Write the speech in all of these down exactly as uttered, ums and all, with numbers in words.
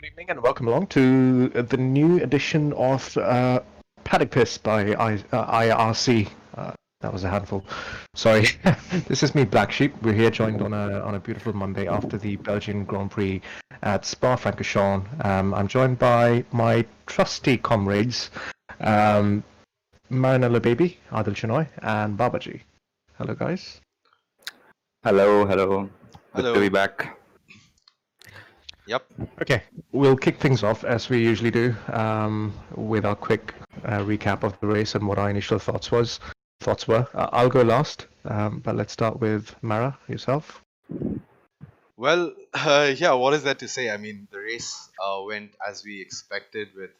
Good evening and welcome along to the new edition of uh, Paddock Piss by I R C. Uh, that was a handful. Sorry. This is me, Black Sheep. We're here joined on a on a beautiful Monday after the Belgian Grand Prix at Spa-Francorchamps. Um, I'm joined by my trusty comrades, um, Marinela Baby, Adil Chinoy, and Babaji. Hello, guys. Hello, hello. Hello. Good to be back. Yep. Okay, we'll kick things off as we usually do um, with our quick uh, recap of the race and what our initial thoughts was. Thoughts were. Uh, I'll go last, um, but let's start with Mara, yourself. Well, uh, yeah, what is that to say? I mean, the race uh, went as we expected, with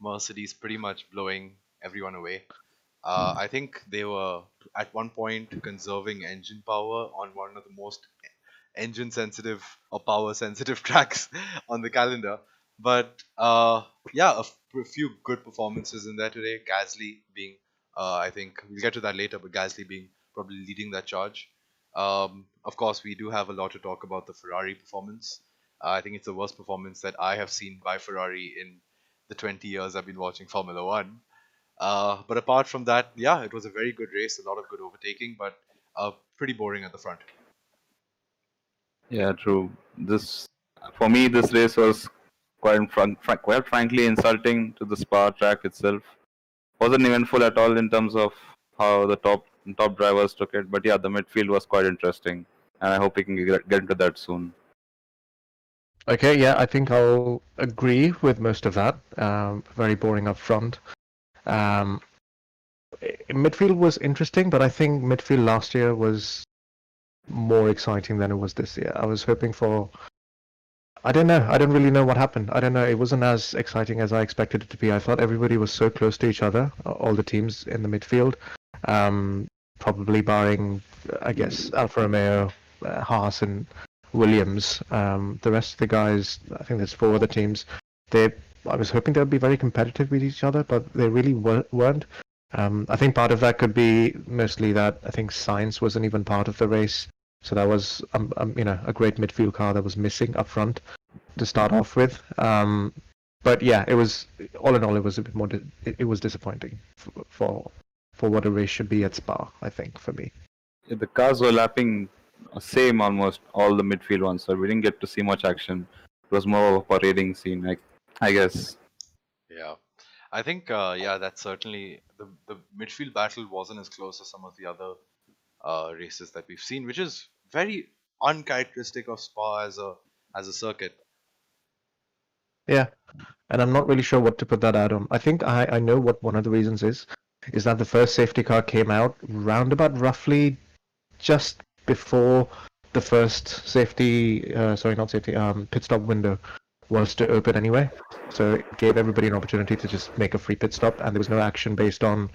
Mercedes pretty much blowing everyone away. Uh, I think they were, at one point, conserving engine power on one of the most engine sensitive or power sensitive tracks on the calendar, but uh yeah a, f- a few good performances in there today. Gasly being uh I think we'll get to that later, but Gasly being probably leading that charge. Um of course, we do have a lot to talk about the Ferrari performance. uh, I think it's the worst performance that I have seen by Ferrari in the twenty years I've been watching Formula One. Uh but apart from that, yeah, it was a very good race, a lot of good overtaking, but uh pretty boring at the front. Yeah, true. This, for me, this race was quite, frank, frank, quite frankly insulting to the Spa track itself. Wasn't eventful at all in terms of how the top top drivers took it. But yeah, the midfield was quite interesting, and I hope we can get, get into that soon. Okay, yeah, I think I'll agree with most of that. Um, very boring up front. Um, midfield was interesting, but I think midfield last year was more exciting than it was this year. I was hoping for, I don't know, I don't really know what happened. I don't know, it wasn't as exciting as I expected it to be. I thought everybody was so close to each other, all the teams in the midfield, um, probably barring, I guess, Alfa Romeo, uh, Haas and Williams. Um, the rest of the guys, I think there's four other teams, they, I was hoping they would be very competitive with each other, but they really weren't. Um, I think part of that could be mostly that I think Sainz wasn't even part of the race. So that was, um, um, you know, a great midfield car that was missing up front to start off with. Um, but yeah, it was, all in all, it was a bit more, di- it, it was disappointing for, for for what a race should be at Spa, I think, for me. Yeah, the cars were lapping same almost all the midfield ones, so we didn't get to see much action. It was more of a parading scene, I, I guess. Yeah. I think, uh, yeah, that's certainly, the, the midfield battle wasn't as close as some of the other uh, races that we've seen, which is very uncharacteristic of Spa as a as a circuit. Yeah, and I'm not really sure what to put that out on. I think I, I know what one of the reasons is, is that the first safety car came out roundabout roughly just before the first safety, uh, sorry, not safety, um, pit stop window was to open anyway, so it gave everybody an opportunity to just make a free pit stop, and there was no action based on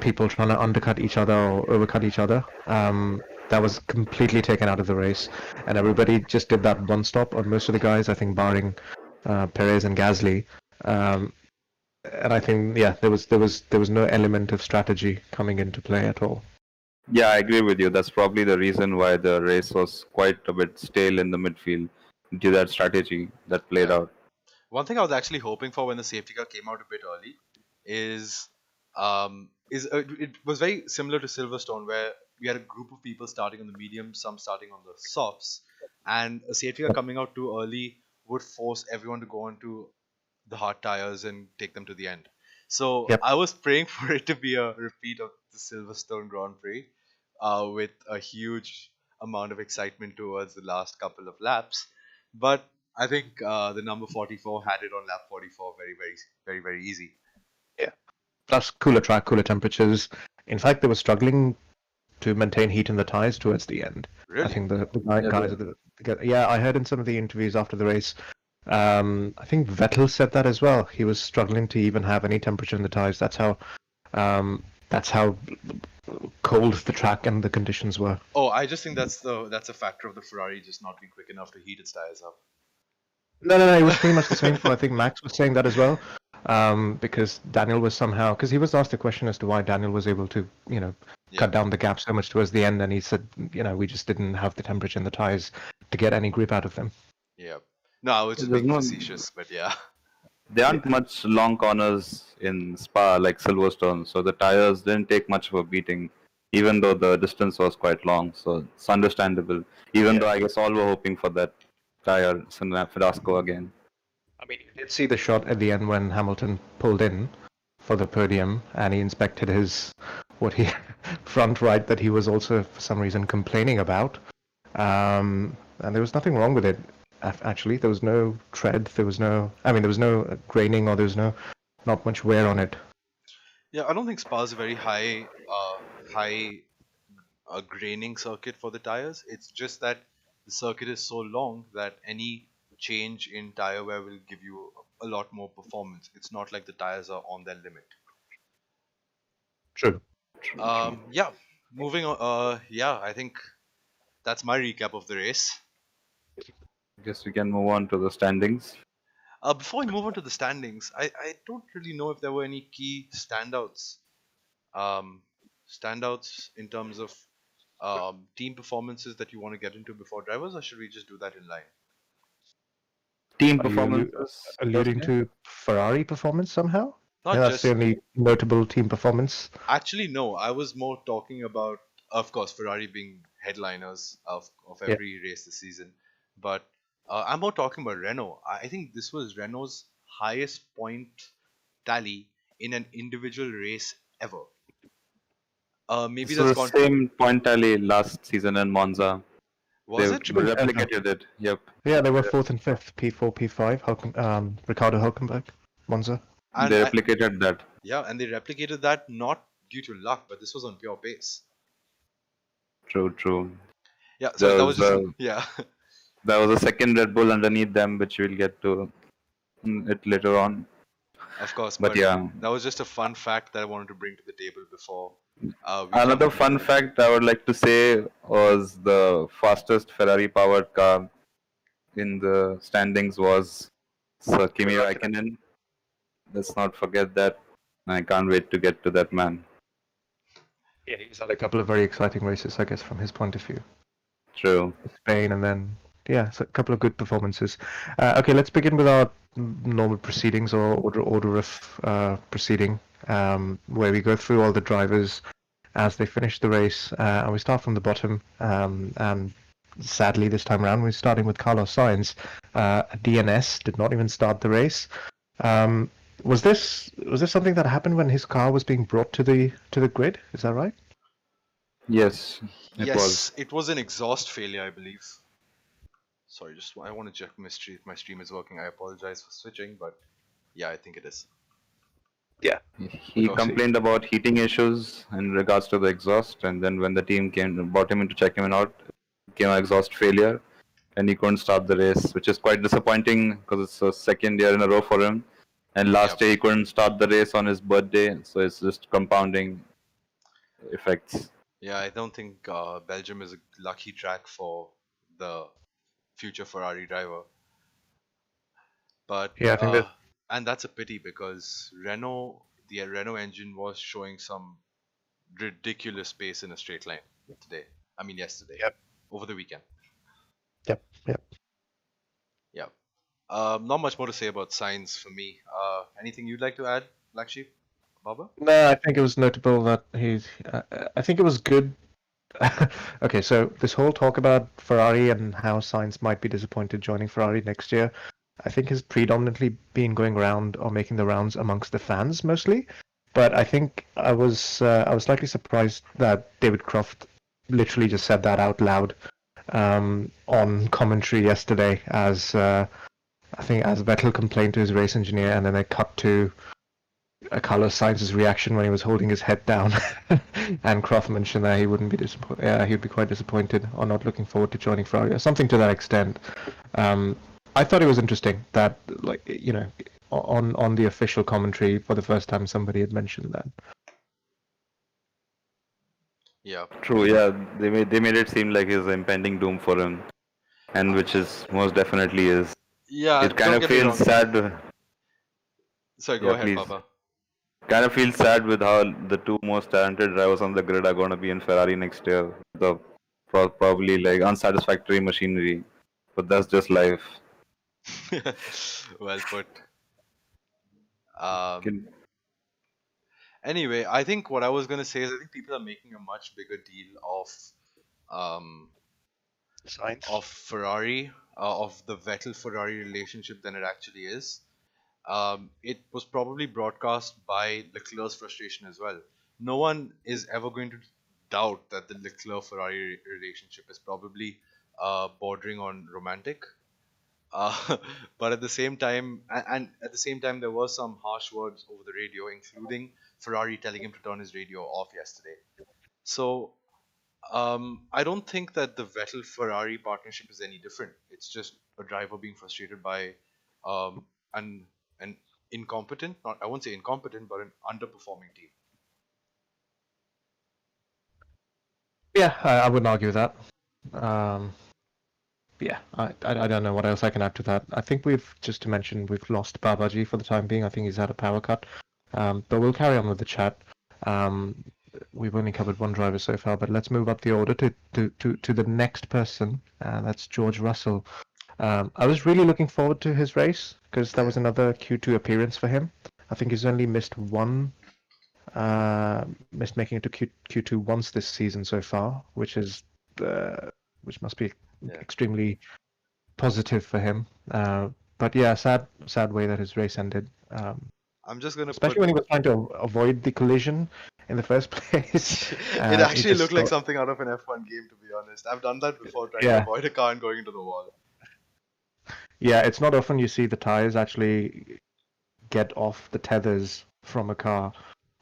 people trying to undercut each other or overcut each other. Um, that was completely taken out of the race, and everybody just did that one stop on most of the guys, I think, barring uh, Perez and Gasly. Um, and I think, yeah, there was there was there was no element of strategy coming into play at all. Yeah, I agree with you. That's probably the reason why the race was quite a bit stale in the midfield. Do that strategy that played yeah. out. One thing I was actually hoping for when the safety car came out a bit early is um, is uh, it was very similar to Silverstone, where we had a group of people starting on the medium, some starting on the softs, and a safety car coming out too early would force everyone to go on to the hard tires and take them to the end. So yep. I was praying for it to be a repeat of the Silverstone Grand Prix uh, with a huge amount of excitement towards the last couple of laps. But I think uh, the number forty-four had it on lap forty-four very, very, very, very easy. Yeah. Plus cooler track, cooler temperatures. In fact, they were struggling to maintain heat in the tires towards the end. Really? I think the, the guys, yeah, guys the, the, yeah, I heard in some of the interviews after the race, um, I think Vettel said that as well. He was struggling to even have any temperature in the tires. That's how, um, that's how cold the track and the conditions were. Oh, I just think that's the that's a factor of the Ferrari just not being quick enough to heat its tires up. No, no, no. It was pretty much the same thing. I think Max was saying that as well, um, because Daniel was somehow because he was asked the question as to why Daniel was able to, you know, yeah. cut down the gap so much towards the end, and he said, you know, we just didn't have the temperature in the tires to get any grip out of them. Yeah, No, I was just being facetious, but yeah. There aren't much long corners in Spa like Silverstone, so the tires didn't take much of a beating, even though the distance was quite long, so it's understandable. Even yeah. though I guess all were hoping for that tire fiasco again. I mean, you did see the shot at the end when Hamilton pulled in for the podium, and he inspected his what he front right that he was also for some reason complaining about, um, and there was nothing wrong with it. Actually, there was no tread, there was no, I mean, there was no graining or there was no, not much wear on it. Yeah, I don't think Spa is a very high, uh, high uh, graining circuit for the tires. It's just that the circuit is so long that any change in tire wear will give you a lot more performance. It's not like the tires are on their limit. True. True. Um, yeah, moving on. Uh, yeah, I think that's my recap of the race. I guess we can move on to the standings. Uh, before I move on to the standings, I, I don't really know if there were any key standouts. Um, standouts in terms of um, team performances that you want to get into before drivers, or should we just do that in line? Team performances. Alluding to Ferrari performance somehow? Not yeah, that's just the only notable team performance. Actually, no. I was more talking about, of course, Ferrari being headliners of, of every yeah. race this season. But uh, I'm more talking about Renault. I think this was Renault's highest point tally in an individual race ever. Uh, maybe so that's the same point tally last season in Monza. Was they it? Replicated it. Yep. Yeah, they were fourth and fifth. P four, P five. Hulken, um, Ricardo Hulkenberg, Monza. And they replicated I, that. Yeah, and they replicated that not due to luck, but this was on pure pace. True, true. Yeah. So there that was, was just, uh, yeah. There was a second Red Bull underneath them, which we'll get to it later on. Of course, but, but yeah, that was just a fun fact that I wanted to bring to the table before. Uh, Another fun it. fact I would like to say was the fastest Ferrari-powered car in the standings was Sir Kimi Räikkönen. Let's not forget that. I can't wait to get to that man. Yeah, he's had a couple of very exciting races, I guess, from his point of view. True. Spain and then... Yeah, so a couple of good performances. Uh, okay, let's begin with our normal proceedings or order, order of uh, proceeding, um, where we go through all the drivers as they finish the race. Uh, and we start from the bottom. Um, and sadly, this time around, we're starting with Carlos Sainz. Uh, a D N S, did not even start the race. Um, was this was this something that happened when his car was being brought to the to the grid? Is that right? Yes, it yes, was. It was an exhaust failure, I believe. Sorry, just I want to check my stream, if my stream is working. I apologize for switching, but yeah, I think it is. Yeah. He no, complained see. about heating issues in regards to the exhaust, and then when the team came brought him in to check him out, came an exhaust failure, and he couldn't start the race, which is quite disappointing because it's the second year in a row for him. And last yep. year, he couldn't start the race on his birthday, so it's just compounding effects. Yeah, I don't think uh, Belgium is a lucky track for the future Ferrari driver, but yeah, I think uh, that... and that's a pity because Renault, the Renault engine was showing some ridiculous pace in a straight line today. I mean, yesterday, yep. over the weekend. Yep, yep, yeah. Um, not much more to say about Sainz for me. Uh, anything you'd like to add, Black Sheep, Baba? No, I think it was notable that he's. Uh, I think it was good. Okay, so this whole talk about Ferrari and how Sainz might be disappointed joining Ferrari next year, I think has predominantly been going around or making the rounds amongst the fans mostly. But I think I was uh, I was slightly surprised that David Croft literally just said that out loud um, on commentary yesterday, as uh, I think as Vettel complained to his race engineer, and then they cut to Carlos Sainz's reaction when he was holding his head down, and Croft mentioned that he wouldn't be disappointed. Yeah, he'd be quite disappointed or not looking forward to joining Ferrari or something to that extent. Um, I thought it was interesting that, like, you know, on on the official commentary for the first time somebody had mentioned that. Yeah, true. Yeah, they made they made it seem like it's impending doom for him, and which is most definitely is. Yeah, it kind of feels sad. Sorry, go yeah, ahead, please. Papa. Kind of feels sad with how the two most talented drivers on the grid are going to be in Ferrari next year. The probably like unsatisfactory machinery, but that's just life. Well put. Um, Can- anyway, I think what I was gonna say is I think people are making a much bigger deal of um, Sainz. of Ferrari, uh, of the Vettel Ferrari relationship than it actually is. Um, it was probably broadcast by Leclerc's frustration as well. No one is ever going to doubt that the Leclerc Ferrari relationship is probably uh, bordering on romantic. Uh, but at the same time, and at the same time, there were some harsh words over the radio, including Ferrari telling him to turn his radio off yesterday. So um, I don't think that the Vettel Ferrari partnership is any different. It's just a driver being frustrated by um, an an incompetent, not I won't say incompetent, but an underperforming team. Yeah, I, I wouldn't argue with that. Um... Yeah, I, I don't know what else I can add to that. I think we've, just to mention, we've lost Babaji for the time being. I think he's had a power cut. Um, but we'll carry on with the chat. Um, we've only covered one driver so far, but let's move up the order to, to, to, to the next person. Uh, that's George Russell. Um, I was really looking forward to his race because that was another Q two appearance for him. I think he's only missed one, uh, missed making it to Q, Q2 once this season so far, which is, uh, which must be... Yeah. Extremely positive for him, uh, but yeah, sad, sad way that his race ended. Um, I'm just gonna, especially put... when he was trying to avoid the collision in the first place. Uh, it actually looked like something out of an F one game, to be honest. I've done that before, trying yeah. to avoid a car and going into the wall. Yeah, it's not often you see the tires actually get off the tethers from a car.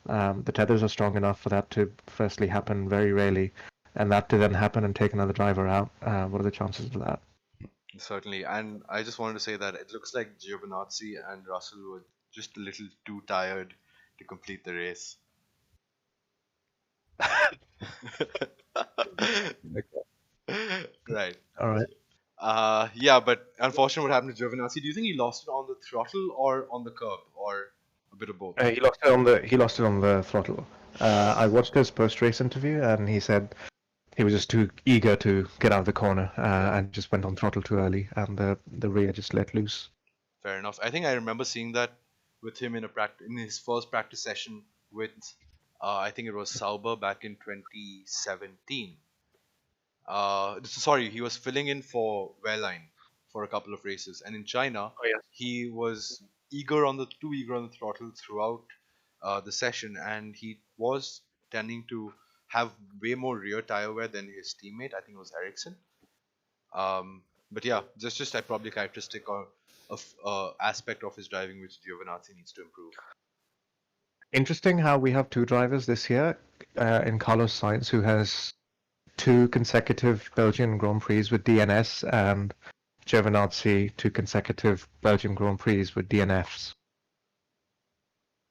Um, the tethers are strong enough for that to firstly happen very rarely. And that to then happen and take another driver out. Uh, what are the chances of that? Certainly. And I just wanted to say that it looks like Giovinazzi and Russell were just a little too tired to complete the race. Okay. Right. All right. Uh, yeah, but unfortunately what happened to Giovinazzi, do you think he lost it on the throttle or on the curb or a bit of both? Uh, he lost it on the, he lost it on the throttle. Uh, I watched his post-race interview and he said... He was just too eager to get out of the corner uh, and just went on throttle too early, and the the rear just let loose. Fair enough. I think I remember seeing that with him in a practice in his first practice session with, uh, I think it was Sauber back in twenty seventeen. Uh, sorry, he was filling in for Wehrlein for a couple of races, and in China, oh, yeah. he was eager on the too eager on the throttle throughout uh, the session, and he was tending to have way more rear tire wear than his teammate. I think it was Ericsson. Um, but yeah, that's just a probably characteristic or of uh, aspect of his driving which Giovinazzi needs to improve. Interesting how we have two drivers this year uh, in Carlos Sainz, who has two consecutive Belgian Grand Prix with D N S, and Giovinazzi two consecutive Belgian Grand Prix with D N Fs.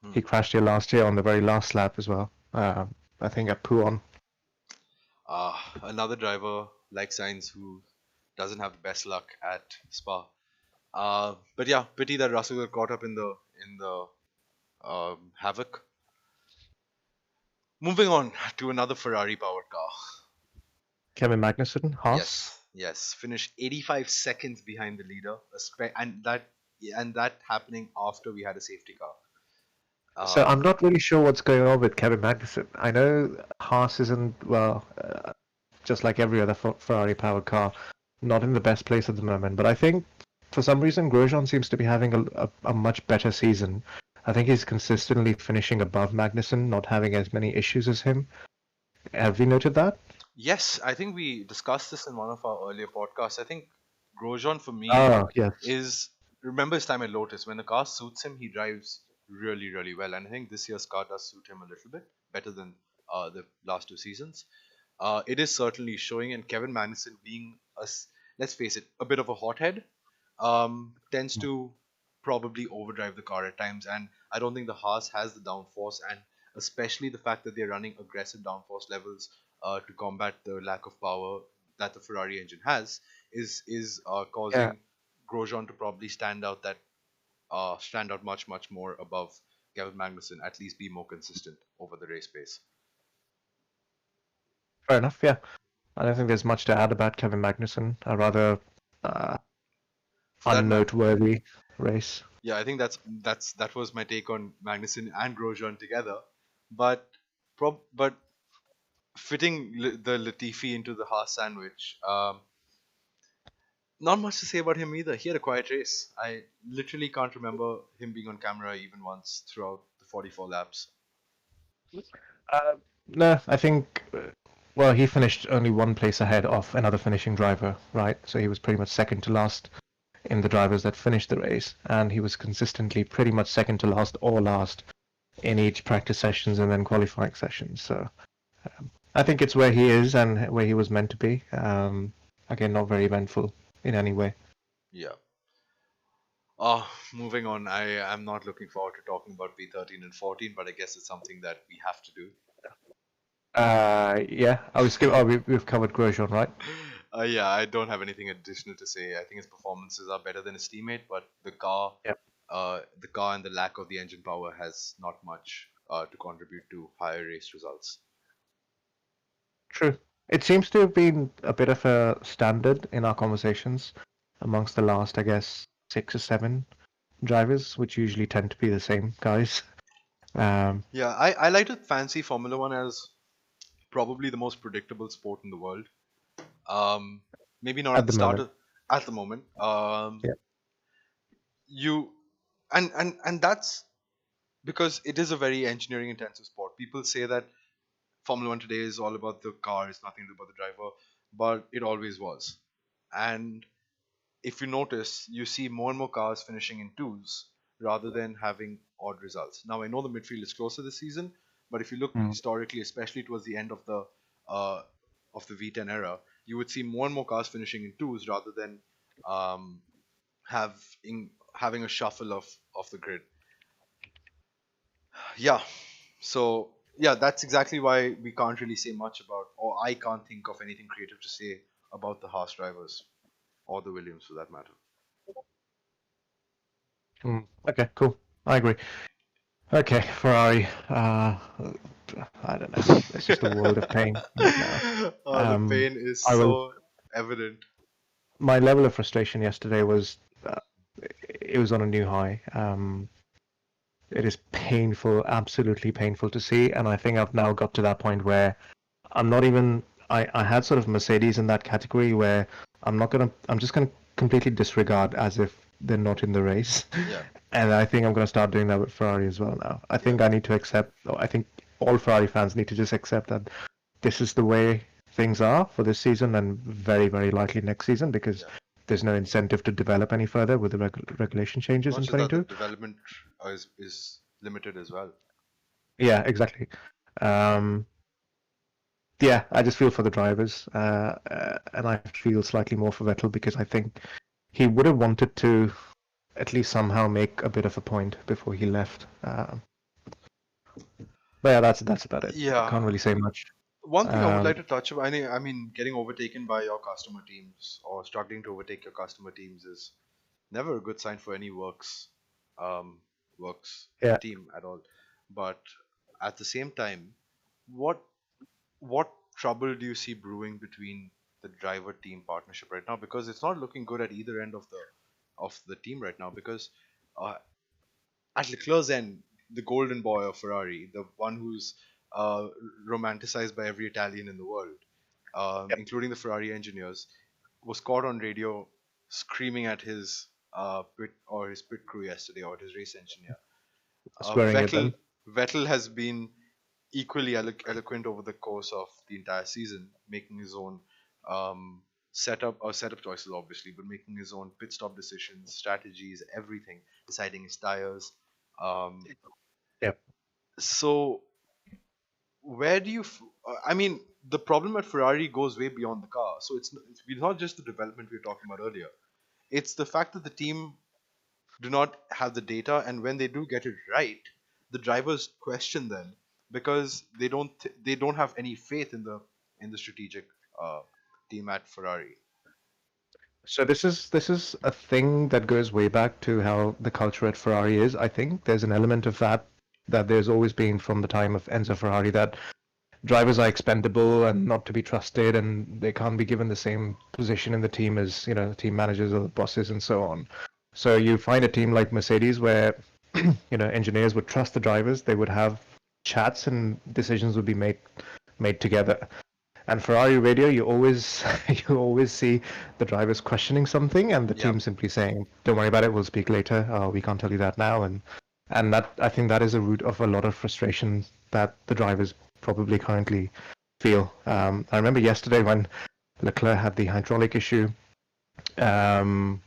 Hmm. He crashed here last year on the very last lap as well. Uh, I think I poo on. Uh, another driver like Sainz who doesn't have the best luck at Spa. Uh, but yeah, pity that Russell got caught up in the in the um, havoc. Moving on to another Ferrari-powered car. Kevin Magnussen, Haas. Yes, yes, finished eighty-five seconds behind the leader, and that and that happening after we had a safety car. So I'm not really sure what's going on with Kevin Magnussen. I know Haas isn't, well, uh, just like every other Ferrari-powered car, not in the best place at the moment. But I think, for some reason, Grosjean seems to be having a, a, a much better season. I think he's consistently finishing above Magnussen, not having as many issues as him. Have we noted that? Yes, I think we discussed this in one of our earlier podcasts. I think Grosjean, for me, oh, yes. is... Remember his time at Lotus. When the car suits him, he drives... really, really well, and I think this year's car does suit him a little bit better than uh, the last two seasons. Uh, it is certainly showing, and Kevin Magnussen, being a, let's face it, a bit of a hothead, um, tends to probably overdrive the car at times, and I don't think the Haas has the downforce, and especially the fact that they're running aggressive downforce levels uh, to combat the lack of power that the Ferrari engine has is is uh, causing yeah. Grosjean to probably stand out that. Uh, stand out much, much more above Kevin Magnussen, at least be more consistent over the race pace. Fair enough, yeah. I don't think there's much to add about Kevin Magnussen. I rather, uh, unnoteworthy race. Yeah, I think that's that's that was my take on Magnussen and Grosjean together. But prob but fitting L the Latifi into the Haas sandwich, um, not much to say about him either. He had a quiet race. I literally can't remember him being on camera even once throughout the forty-four laps. Uh, no, I think, well, he finished only one place ahead of another finishing driver, right? So he was pretty much second to last in the drivers that finished the race, and he was consistently pretty much second to last or last in each practice sessions and then qualifying sessions. So um, I think it's where he is and where he was meant to be. Um, again, not very eventful in any way. Yeah. Oh, moving on. I am not looking forward to talking about P thirteen and fourteen, but I guess it's something that we have to do. Uh, yeah. I was. Oh, we, we've covered Grosjean, right? Uh, yeah, I don't have anything additional to say. I think his performances are better than his teammate, but the car, yep. uh, the car and the lack of the engine power has not much uh, to contribute to higher race results. True. It seems to have been a bit of a standard in our conversations amongst the last, I guess, six or seven drivers, which usually tend to be the same guys. Um, yeah, I, I like to fancy Formula One as probably the most predictable sport in the world. Um, maybe not at, at the start of, at the moment. Um, yeah. You and and and that's because it is a very engineering intensive sport. People say that Formula One today is all about the car; it's nothing about the driver, but it always was. And if you notice, you see more and more cars finishing in twos rather than having odd results. Now I know the midfield is closer this season, but if you look mm. historically, especially towards the end of the uh, of the V ten era, you would see more and more cars finishing in twos rather than um, have in, having a shuffle of, of the grid. Yeah, so yeah, that's exactly why we can't really say much about, or I can't think of anything creative to say about the Haas drivers or the Williams for that matter. Mm, okay, cool. I agree. Okay, Ferrari. Uh, I don't know. It's just a world of pain. Right oh, um, the pain is I so will... evident. My level of frustration yesterday was uh, it was on a new high. Um, it is painful, absolutely painful to see, and I think I've now got to that point where I'm not even. I, I had sort of Mercedes in that category where I'm not gonna. I'm just gonna completely disregard as if they're not in the race. Yeah. And I think I'm going to start doing that with Ferrari as well now. I think I need to accept, I think all Ferrari fans need to just accept that this is the way things are for this season and very, very likely next season because yeah. there's no incentive to develop any further with the reg regulation changes Much in twenty-two. That the development is, is limited as well. Yeah, exactly. Um, yeah, I just feel for the drivers uh, uh, and I feel slightly more for Vettel because I think he would have wanted to at least somehow make a bit of a point before he left. Um, but yeah, that's that's about it. Yeah, I can't really say much. One thing um, I would like to touch about, I mean, getting overtaken by your customer teams or struggling to overtake your customer teams is never a good sign for any works, um, works yeah. team at all. But at the same time, what what trouble do you see brewing between the driver team partnership right now? Because it's not looking good at either end of the. of the team right now because uh, at Leclerc's end, the golden boy of Ferrari, the one who's uh, romanticized by every Italian in the world, um, yep. including the Ferrari engineers, was caught on radio screaming at his uh, pit or his pit crew yesterday or his race engineer. Uh, Vettel, Vettel has been equally elo eloquent over the course of the entire season, making his own um, setup or setup choices, obviously, but making his own pit stop decisions, strategies, everything, deciding his tires. Um, yep. So, where do you? F I mean, the problem at Ferrari goes way beyond the car. So it's it's not just the development we were talking about earlier. It's the fact that the team do not have the data, and when they do get it right, the drivers question them because they don't th they don't have any faith in the in the strategic. Uh, team at Ferrari. So this is this is a thing that goes way back to how the culture at Ferrari is. I think there's an element of that that there's always been from the time of Enzo Ferrari that drivers are expendable and not to be trusted, and they can't be given the same position in the team as, you know, the team managers or the bosses and so on. So you find a team like Mercedes where, you know, engineers would trust the drivers, they would have chats, and decisions would be made made together. And Ferrari radio, you always you always see the drivers questioning something and the yep. team simply saying, don't worry about it, we'll speak later, oh, we can't tell you that now. And and that, I think that is a root of a lot of frustration that the drivers probably currently feel. Um, I remember yesterday when Leclerc had the hydraulic issue, um,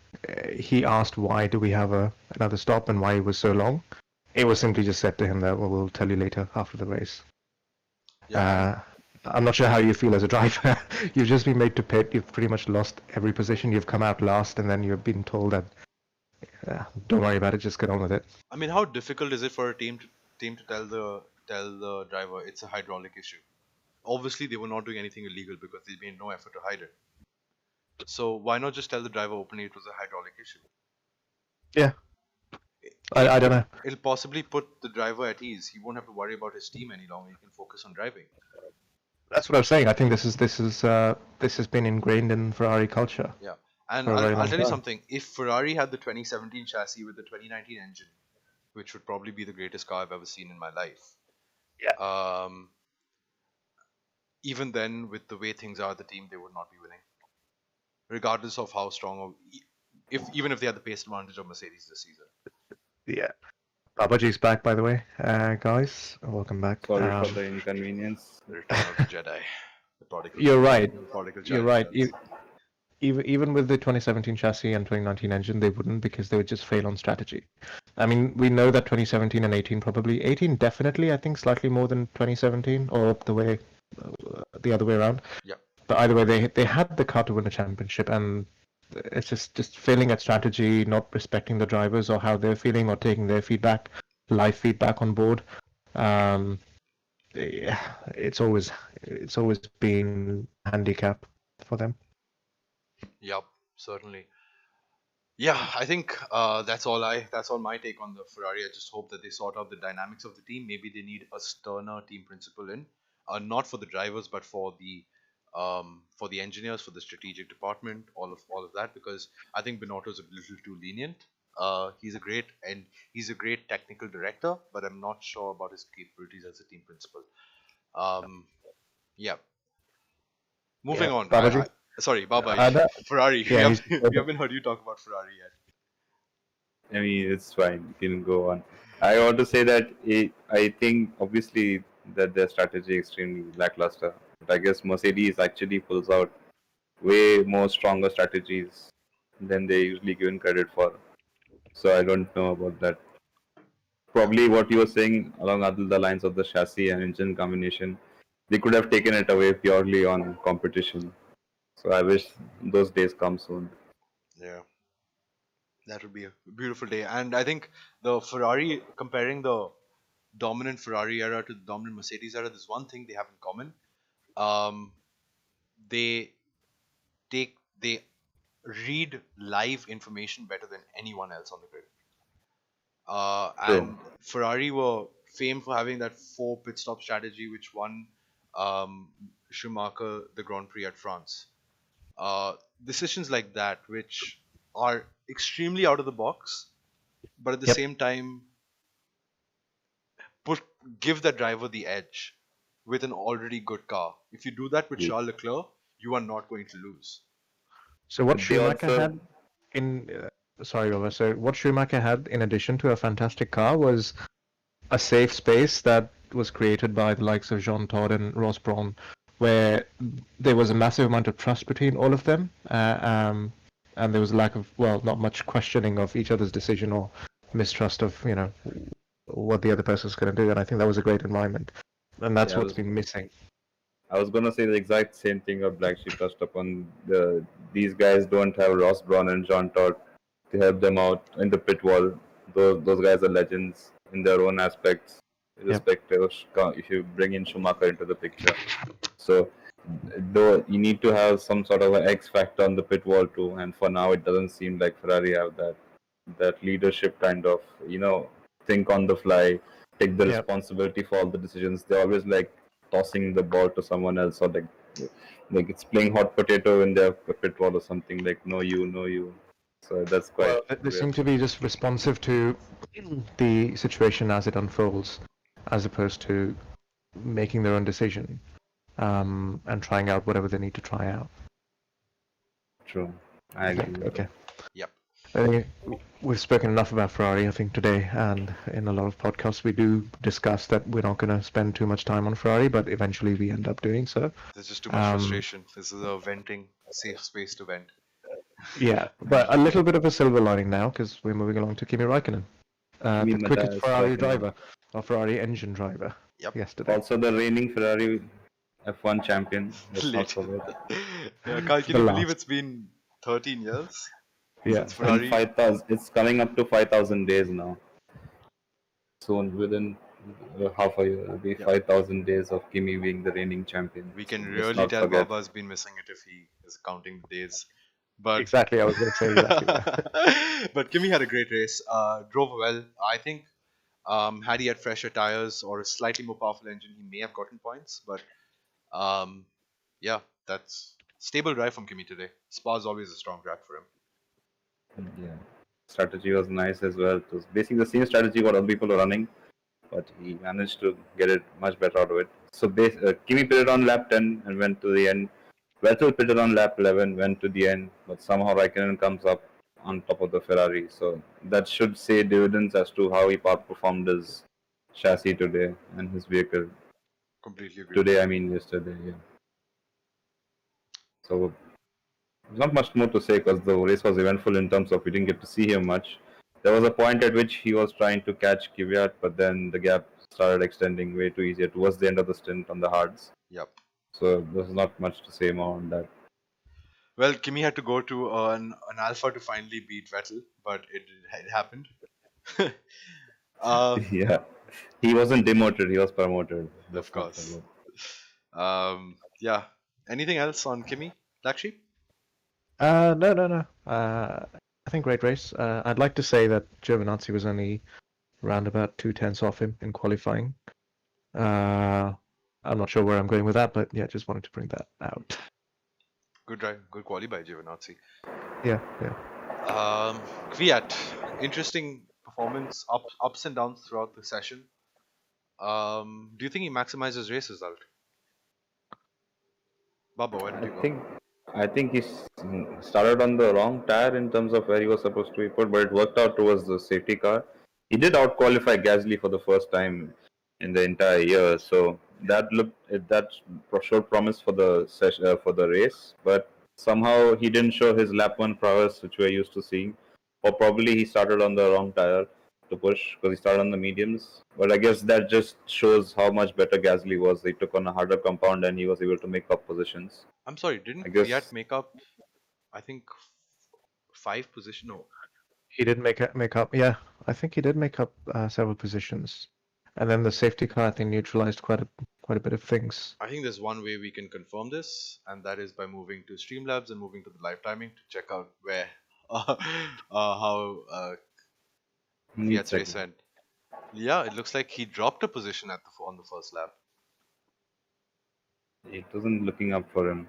he asked, why do we have a, another stop and why it was so long? It was simply just said to him that, well, we'll tell you later after the race. Yeah. Uh, I'm not sure how you feel as a driver. You've just been made to pit. You've pretty much lost every position. You've come out last, and then you've been told that, uh, don't worry about it, just get on with it. I mean, how difficult is it for a team to, team to tell the tell the driver it's a hydraulic issue? Obviously, they were not doing anything illegal because they made no effort to hide it. So why not just tell the driver openly it was a hydraulic issue? Yeah. I, I don't know. It'll possibly put the driver at ease. He won't have to worry about his team any longer. He can focus on driving. That's what I'm saying. I think this is this is uh, this has been ingrained in Ferrari culture. Yeah, and I'll, I'll tell you something. If Ferrari had the twenty seventeen chassis with the twenty nineteen engine, which would probably be the greatest car I've ever seen in my life. Yeah. Um. Even then, with the way things are, the team, they would not be winning, regardless of how strong, or if even if they had the pace advantage of Mercedes this season. Yeah. Babaji's back, by the way, uh, guys. Welcome back. Sorry um, for the inconvenience. The return of the Jedi. The prodigal, you're right. The prodigal Jedi. You're right. You, even even with the twenty seventeen chassis and twenty nineteen engine, they wouldn't, because they would just fail on strategy. I mean, we know that twenty seventeen and eighteen probably. eighteen definitely, I think, slightly more than twenty seventeen, or the way, uh, the other way around. Yeah. But either way, they they had the car to win a championship, and it's just, just failing at strategy, not respecting the drivers or how they're feeling, or taking their feedback, live feedback on board. Um, yeah, it's always it's always been a handicap for them. Yep, certainly. Yeah, I think uh, that's all I that's all my take on the Ferrari. I just hope that they sort out the dynamics of the team. Maybe they need a sterner team principle in, uh, not for the drivers, but for the Um, for the engineers, for the strategic department, all of all of that, because I think Binotto's a little too lenient. Uh, he's a great and he's a great technical director, but I'm not sure about his capabilities as a team principal. Um, yeah. Moving yeah, on. Babaji? I, I, sorry, Baba. Uh, Ferrari. Yeah, we, have, we haven't heard you talk about Ferrari yet. I mean, it's fine. You can go on. I want to say that it, I think obviously that their strategy is extremely lackluster. But I guess Mercedes actually pulls out way more stronger strategies than they usually given credit for. So I don't know about that. Probably what you were saying along the lines of the chassis and engine combination, they could have taken it away purely on competition. So I wish those days come soon. Yeah. That would be a beautiful day. And I think the Ferrari, comparing the dominant Ferrari era to the dominant Mercedes era, there's one thing they have in common. Um, they take they read live information better than anyone else on the grid. Uh, and yeah. Ferrari were famed for having that four pit stop strategy, which won um, Schumacher the Grand Prix at France. Uh, decisions like that, which are extremely out of the box, but at the yep. same time, put give the driver the edge with an already good car. If you do that with yeah. Charles Leclerc, you are not going to lose. So what Schumacher also... had in uh, sorry, Robert, so what Schumacher had in addition to a fantastic car was a safe space that was created by the likes of Jean Todt and Ross Brawn, where there was a massive amount of trust between all of them, uh, um, and there was a lack of well, not much questioning of each other's decision or mistrust of you know what the other person's going to do. And I think that was a great environment. And that's yeah, what's was, been missing. I was going to say the exact same thing of Black Sheep touched upon. The, these guys don't have Ross Brawn and Jean Todt to help them out in the pit wall. Those, those guys are legends in their own aspects, irrespective yeah. if you bring in Schumacher into the picture. So though you need to have some sort of an X factor on the pit wall too. And for now, it doesn't seem like Ferrari have that, that leadership kind of, you know, think on the fly. Take the yep. responsibility for all the decisions. They're always like tossing the ball to someone else, or like like it's playing hot potato in their pit wall or something, like no you, no you. So that's quite. Well, they seem to be just responsive to the situation as it unfolds, as opposed to making their own decision um, and trying out whatever they need to try out. True. I agree. Okay. Yep. I think we've spoken enough about Ferrari, I think, today, and in a lot of podcasts we do discuss that we're not going to spend too much time on Ferrari, but eventually we end up doing so. There's just too much um, frustration. This is a venting, safe space to vent. Yeah, but a little bit of a silver lining now, because we're moving along to Kimi Räikkönen, uh, Kimi the quickest Ferrari driver, or Ferrari engine driver. Yep. Yesterday. Also the reigning Ferrari F one champion. Late. Yeah, Carl, can the you last. believe it's been thirteen years? Yeah, Ferrari... five thousand. It's coming up to five thousand days now. Soon, within half a year, it'll be yeah. five thousand days of Kimi being the reigning champion. We can really Let's tell forget. Baba's been missing it if he is counting the days. But... Exactly, I was going to say exactly that. But Kimi had a great race, uh, drove well. I think um, had he had fresher tyres or a slightly more powerful engine, he may have gotten points. But um, yeah, that's stable drive from Kimi today. Spa's always a strong track for him. Yeah, strategy was nice as well. It was basically the same strategy what other people were running, but he managed to get it much better out of it. So base, uh, Kimi pitted on lap ten and went to the end. Vettel pitted on lap eleven, went to the end, but somehow Raikkonen comes up on top of the Ferrari. So that should say dividends as to how he performed his chassis today and his vehicle. Completely agree. Today, I mean yesterday, yeah. So... not much more to say because the race was eventful in terms of we didn't get to see him much. There was a point at which he was trying to catch Kvyat, but then the gap started extending way too easier towards the end of the stint on the hards. Yep. So there's not much to say more on that. Well, Kimi had to go to uh, an, an Alpha to finally beat Vettel, but it, it happened. um, yeah. He wasn't demoted, he was promoted. Of course. Um, yeah. Anything else on Kimi? Black Sheep? Uh, no, no, no. Uh, I think great race. Uh, I'd like to say that Giovinazzi was only round about two tenths off him in qualifying. Uh, I'm not sure where I'm going with that, but yeah, just wanted to bring that out. Good drive, good quali by Giovinazzi. Yeah, yeah. Um, Kvyat, interesting performance, up, ups and downs throughout the session. Um, do you think he maximizes race result? Baba, where did you go? Think... I think he started on the wrong tire in terms of where he was supposed to be put, but it worked out towards the safety car. He did out-qualify Gasly for the first time in the entire year, so that looked that showed promise for the session, uh, for the race. But somehow he didn't show his lap one prowess, which we're used to seeing, or probably he started on the wrong tire to push because he started on the mediums. But I guess that just shows how much better Gasly was. He took on a harder compound and he was able to make up positions. I'm sorry, didn't Kvyat make up, I think, five positions? No. He did make up, make up, yeah. I think he did make up uh, several positions. And then the safety car, I think, neutralized quite a, quite a bit of things. I think there's one way we can confirm this, and that is by moving to Streamlabs and moving to the live timing to check out where, uh, uh, how uh, Kvyat's race went. Yeah, it looks like he dropped a position at the on the first lap. It wasn't looking up for him.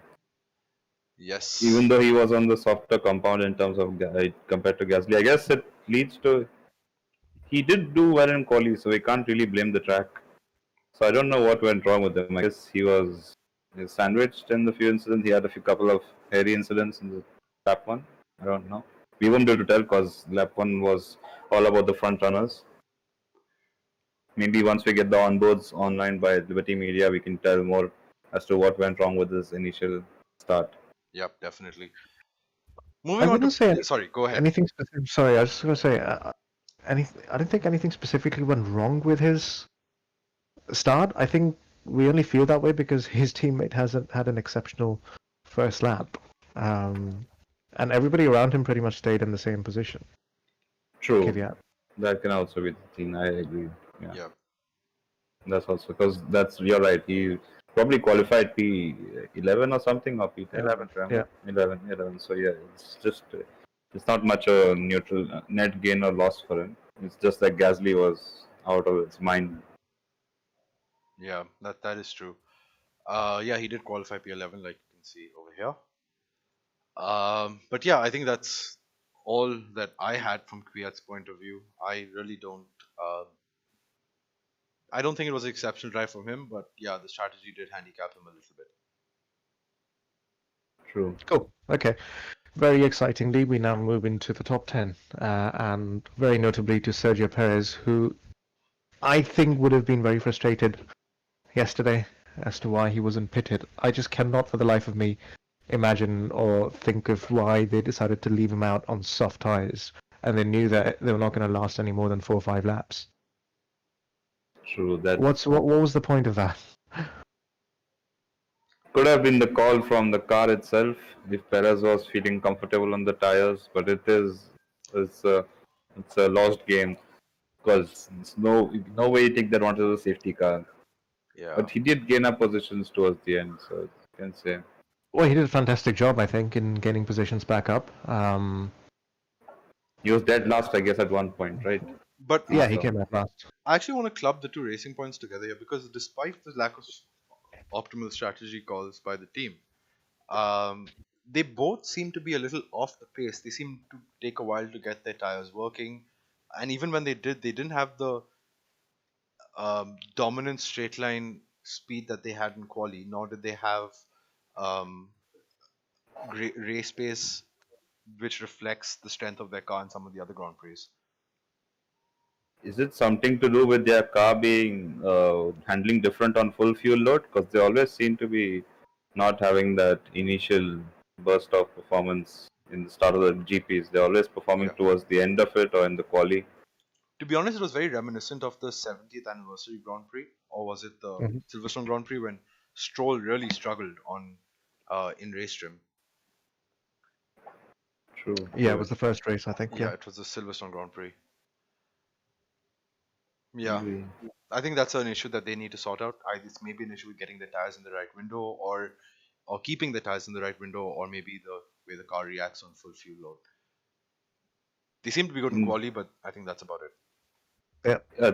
Yes. Even though he was on the softer compound in terms of uh, compared to Gasly, I guess it leads to he did do well in quali, so we can't really blame the track. So I don't know what went wrong with him. I guess he was, he was sandwiched in the few incidents. He had a few couple of hairy incidents in the lap one. I don't know. We won't be able to tell because lap one was all about the front runners. Maybe once we get the onboards online by Liberty Media, we can tell more as to what went wrong with this initial start. Yep, definitely. Moving I on to... Say sorry, go ahead. Anything specific... Sorry, I was just going to say... Uh, anything, I don't think anything specifically went wrong with his start. I think we only feel that way because his teammate hasn't had an exceptional first lap. Um, and everybody around him pretty much stayed in the same position. True. Kvyat. That can also be the thing, I agree. Yeah. Yep. That's also... Because that's... You're right, he... probably qualified P eleven or something, or P ten. eleven, yeah. eleven, eleven. So yeah, it's just, it's not much a neutral net gain or loss for him. It's just that Gasly was out of his mind. Yeah, that that is true. Uh, yeah, he did qualify P eleven, like you can see over here. Um, but yeah, I think that's all that I had from Kvyat's point of view. I really don't... Uh, I don't think it was an exceptional drive from him, but yeah, the strategy did handicap him a little bit. True. Cool. Okay. Very excitingly, we now move into the top ten, uh, and very notably to Sergio Perez, who I think would have been very frustrated yesterday as to why he wasn't pitted. I just cannot for the life of me imagine or think of why they decided to leave him out on soft tyres, and they knew that they were not going to last any more than four or five laps. True. That What's what? What was the point of that? Could have been the call from the car itself if Perez was feeling comfortable on the tires, but it is it's a, it's a lost game because no no way you think that wanted a safety car. Yeah. But he did gain up positions towards the end, so you can say. Well, he did a fantastic job, I think, in gaining positions back up. Um, he was dead last, I guess, at one point, right? But yeah, also, he came out last. I actually want to club the two racing points together here because despite the lack of optimal strategy calls by the team, um, they both seem to be a little off the pace. They seem to take a while to get their tires working, and even when they did, they didn't have the um, dominant straight line speed that they had in quali, nor did they have um, gra- race pace which reflects the strength of their car in some of the other Grand Prix. Is it something to do with their car being uh, handling different on full fuel load? Because they always seem to be not having that initial burst of performance in the start of the G Ps. They're always performing yeah. towards the end of it or in the quali. To be honest, it was very reminiscent of the seventieth anniversary Grand Prix, or was it the mm-hmm. Silverstone Grand Prix, when Stroll really struggled on uh, in race trim. True. Yeah, it was the first race, I think. Yeah, yeah. It was the Silverstone Grand Prix. Yeah, I think that's an issue that they need to sort out. Either it's maybe an issue with getting the tires in the right window, or or keeping the tires in the right window, or maybe the way the car reacts on full fuel load. They seem to be good in mm. quali, but I think that's about it. Yeah. Uh,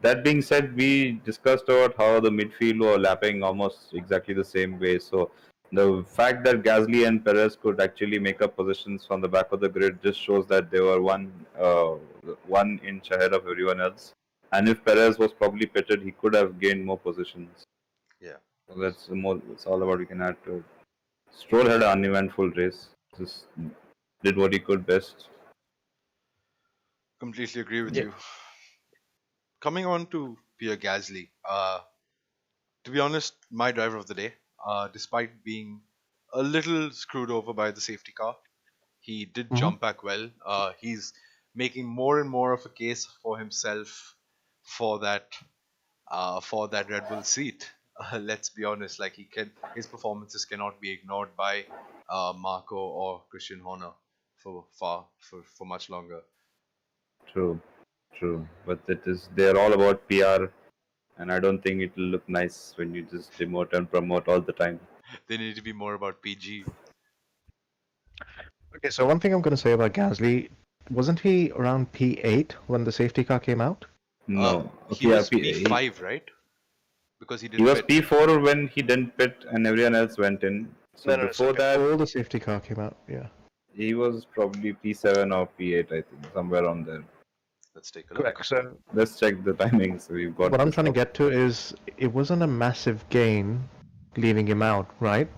that being said, we discussed about how the midfield were lapping almost exactly the same way. So the fact that Gasly and Perez could actually make up positions from the back of the grid just shows that they were one uh, one inch ahead of everyone else. And if Perez was probably pitted, he could have gained more positions. Yeah. So that's, more, that's all about we can add to it. Stroll had an uneventful race. Just did what he could best. Completely agree with yeah. you. Coming on to Pierre Gasly. Uh, to be honest, my driver of the day, uh, despite being a little screwed over by the safety car, he did mm-hmm. jump back well. Uh, he's making more and more of a case for himself for that uh, for that Red Bull seat. Uh, let's be honest, like he can, his performances cannot be ignored by uh, Marco or Christian Horner for far for, for much longer. True, true. But it is, they're all about P R, and I don't think it'll look nice when you just demote and promote all the time. They need to be more about P G. Okay, so one thing I'm going to say about Gasly, wasn't he around P eight when the safety car came out? No, uh, he okay, was P, P five, right? Because he didn't. He was pit. P four when he didn't pit, and everyone else went in. So no, before no, that, all the safety car came out. Yeah. He was probably P seven or P eight, I think, somewhere on there. Let's take a look. Correct. So let's check the timings. We've got. What I'm trying to get to is, it wasn't a massive gain leaving him out, right?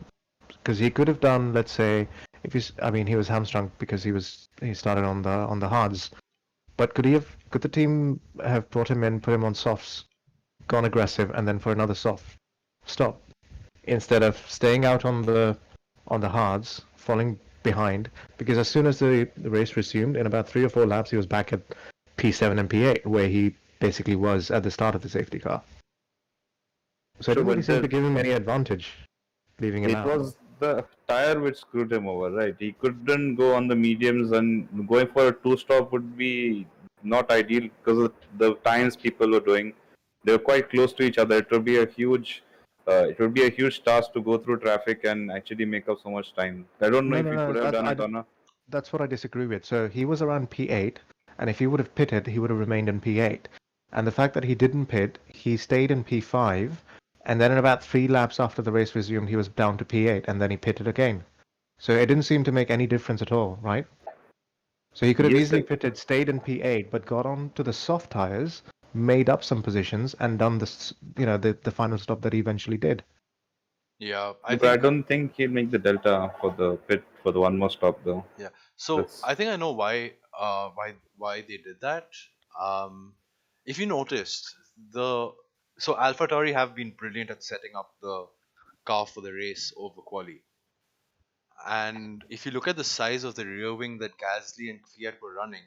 Because he could have done, let's say, if he's, I mean, he was hamstrung because he was he started on the on the hards. But could he have? Could the team have brought him in, put him on softs, gone aggressive, and then for another soft stop, instead of staying out on the on the hards, falling behind? Because as soon as the, the race resumed, in about three or four laps, he was back at P seven and P eight, where he basically was at the start of the safety car. So it didn't really seem to give him any advantage, leaving him out. It was the tire which screwed him over, right? He couldn't go on the mediums, and going for a two-stop would be not ideal because of the times people were doing. They were quite close to each other. It would be a huge, uh, it would be a huge task to go through traffic and actually make up so much time. I don't know no, if no, he could no, have done I, it or not. That's what I disagree with. So he was around P eight, and if he would have pitted, he would have remained in P eight. And the fact that he didn't pit, he stayed in P five, And then in about three laps after the race resumed, he was down to P eight, and then he pitted again. So it didn't seem to make any difference at all, right? So he could have yes, easily pitted, stayed in P eight, but got on to the soft tyres, made up some positions, and done this, you know, the, the final stop that he eventually did. Yeah, I but think... I don't think he'll make the delta for the pit for the one more stop though. Yeah, so That's... I think I know why uh, why why they did that. Um, if you noticed, the so AlphaTauri have been brilliant at setting up the car for the race over quali. And if you look at the size of the rear wing that Gasly and Fiat were running,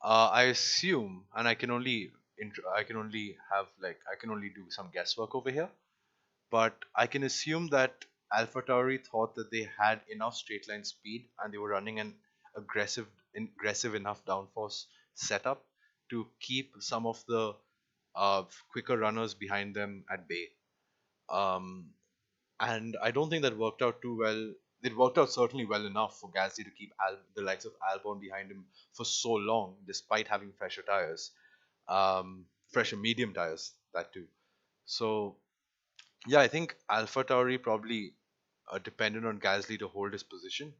uh, I assume, and I can only int- I can only have like I can only do some guesswork over here, but I can assume that AlphaTauri thought that they had enough straight line speed and they were running an aggressive, aggressive enough downforce setup to keep some of the uh, quicker runners behind them at bay. Um, and I don't think that worked out too well. It worked out certainly well enough for Gasly to keep Al- the likes of Albon behind him for so long, despite having fresher tires, um, fresher medium tires, that too. So, yeah, I think AlphaTauri probably uh, depended on Gasly to hold his position.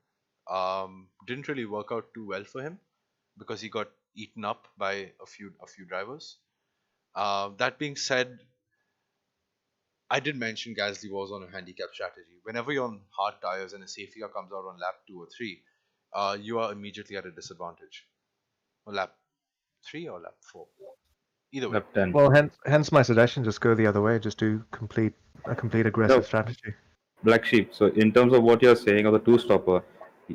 Um, didn't really work out too well for him because he got eaten up by a few a few drivers. Uh, that being said, I did mention Gasly was on a handicap strategy. Whenever you're on hard tires and a safety car comes out on lap two or three, uh, you are immediately at a disadvantage. Or lap three or lap four? Either way. Lap ten. Well, hence, hence my suggestion, just go the other way, just do complete a complete aggressive no. strategy. Black Sheep, so in terms of what you're saying of the two-stopper,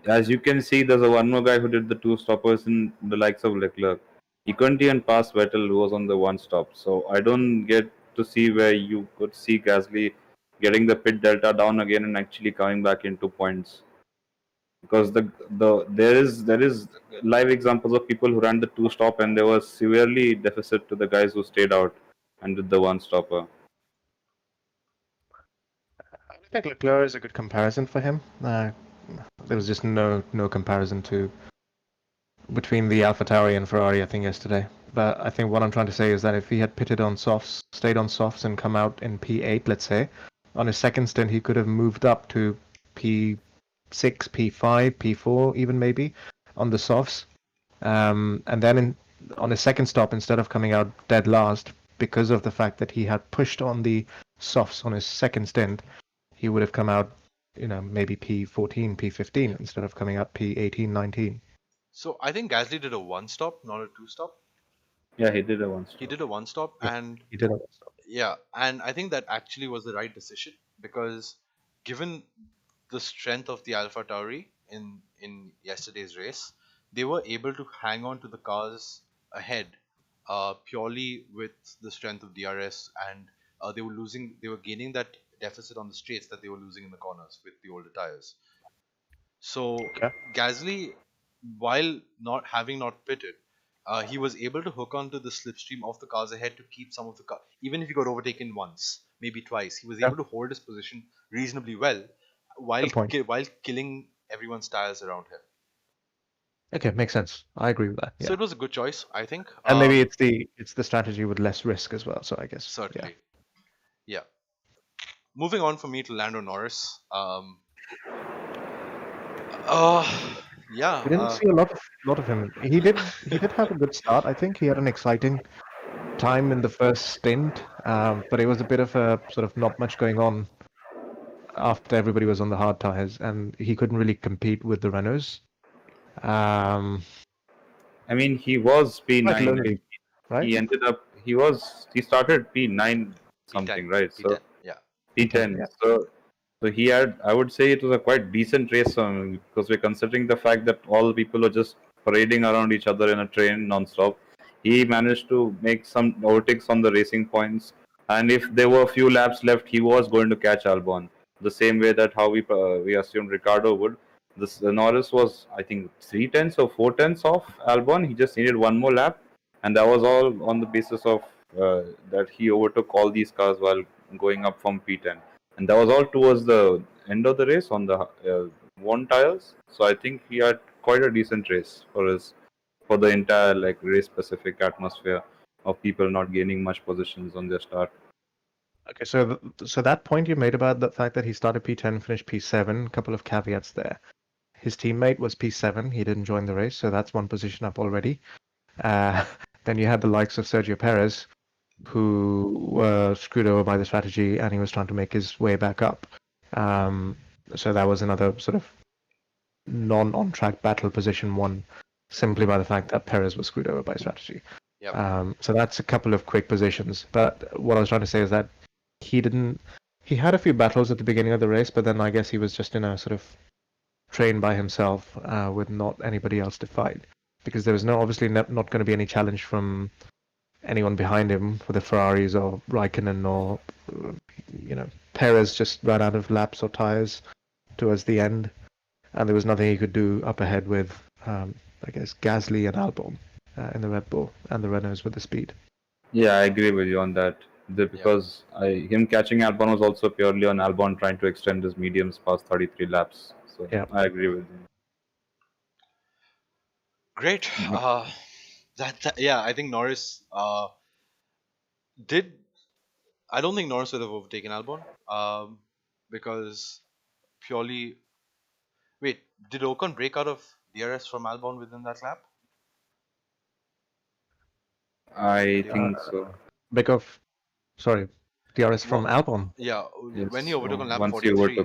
as you can see, there's a one more guy who did the two-stoppers in the likes of Leclerc. He couldn't even pass Vettel, who was on the one-stop. So I don't get to see where you could see Gasly getting the pit delta down again and actually coming back into points, because the the there is there is live examples of people who ran the two stop and there was severely deficit to the guys who stayed out and did the one stopper. I think Leclerc is a good comparison for him. Uh, there was just no no comparison to between the AlphaTauri and Ferrari, I think, yesterday. But I think what I'm trying to say is that if he had pitted on softs, stayed on softs and come out in P eight, let's say, on his second stint, he could have moved up to P six, P five, P four even maybe on the softs. Um, and then in, on his second stop, instead of coming out dead last, because of the fact that he had pushed on the softs on his second stint, he would have come out, you know, maybe P fourteen, P fifteen instead of coming out P eighteen, nineteen. So I think Gasly did a one-stop, not a two-stop. Yeah, he did a one-stop. He did a one-stop, and he did a one-stop. Yeah, and I think that actually was the right decision, because given the strength of the AlphaTauri in in yesterday's race, they were able to hang on to the cars ahead uh, purely with the strength of D R S, and uh, they were losing, they were gaining that deficit on the straights that they were losing in the corners with the older tires. So okay. Gasly, while not having not pitted, uh, he was able to hook onto the slipstream of the cars ahead to keep some of the cars. Even if he got overtaken once, maybe twice, he was yeah. able to hold his position reasonably well while ki- while killing everyone's tires around him. Okay, makes sense. I agree with that. Yeah. So it was a good choice, I think. And um, maybe it's the it's the strategy with less risk as well. So I guess certainly, yeah. yeah. Moving on for me to Lando Norris. Um. Uh, Yeah, we didn't uh, see a lot of lot of him. He did he did have a good start. I think he had an exciting time in the first stint, um, but it was a bit of a sort of not much going on after everybody was on the hard tires, and he couldn't really compete with the Renaults. Um, I mean, he was P nine, lonely, right? He ended up he was he started P nine something, P ten, right? P ten, so yeah, P ten. Yeah. So. So he had, I would say it was a quite decent race for him, because we're considering the fact that all the people are just parading around each other in a train non-stop. He managed to make some overtakes on the racing points, and if there were a few laps left, he was going to catch Albon. The same way that how we uh, we assumed Ricardo would. This uh, Norris was, I think, three tenths or four tenths off Albon. He just needed one more lap, and that was all on the basis of uh, that he overtook all these cars while going up from P ten. And that was all towards the end of the race on the uh, worn tires. So I think he had quite a decent race for his, for the entire like race-specific atmosphere of people not gaining much positions on their start. Okay, so th so that point you made about the fact that he started P ten, finished P seven, a couple of caveats there. His teammate was P seven. He didn't join the race, so that's one position up already. Uh, then you had the likes of Sergio Perez, who were screwed over by the strategy, and he was trying to make his way back up. Um, so that was another sort of non-on-track battle position won simply by the fact that Perez was screwed over by strategy. Yep. Um, so that's a couple of quick positions. But what I was trying to say is that he didn't... He had a few battles at the beginning of the race, but then I guess he was just in a sort of train by himself uh, with not anybody else to fight. Because there was no obviously not going to be any challenge from anyone behind him for the Ferraris or Raikkonen or, you know, Perez just ran out of laps or tyres towards the end. And there was nothing he could do up ahead with, um, I guess, Gasly and Albon uh, in the Red Bull and the Renaults with the speed. Yeah, I agree with you on that. The, because yeah. I, him catching Albon was also purely on Albon trying to extend his mediums past thirty-three laps. So yeah. I agree with you. Great. Uh, that, that yeah, I think Norris uh, did... I don't think Norris would have overtaken Albon um, because purely... Wait, did Ocon break out of D R S from Albon within that lap? I think uh, so. Break off, sorry, D R S from no. Albon? Yeah, yes. When he overtook on lap forty-three,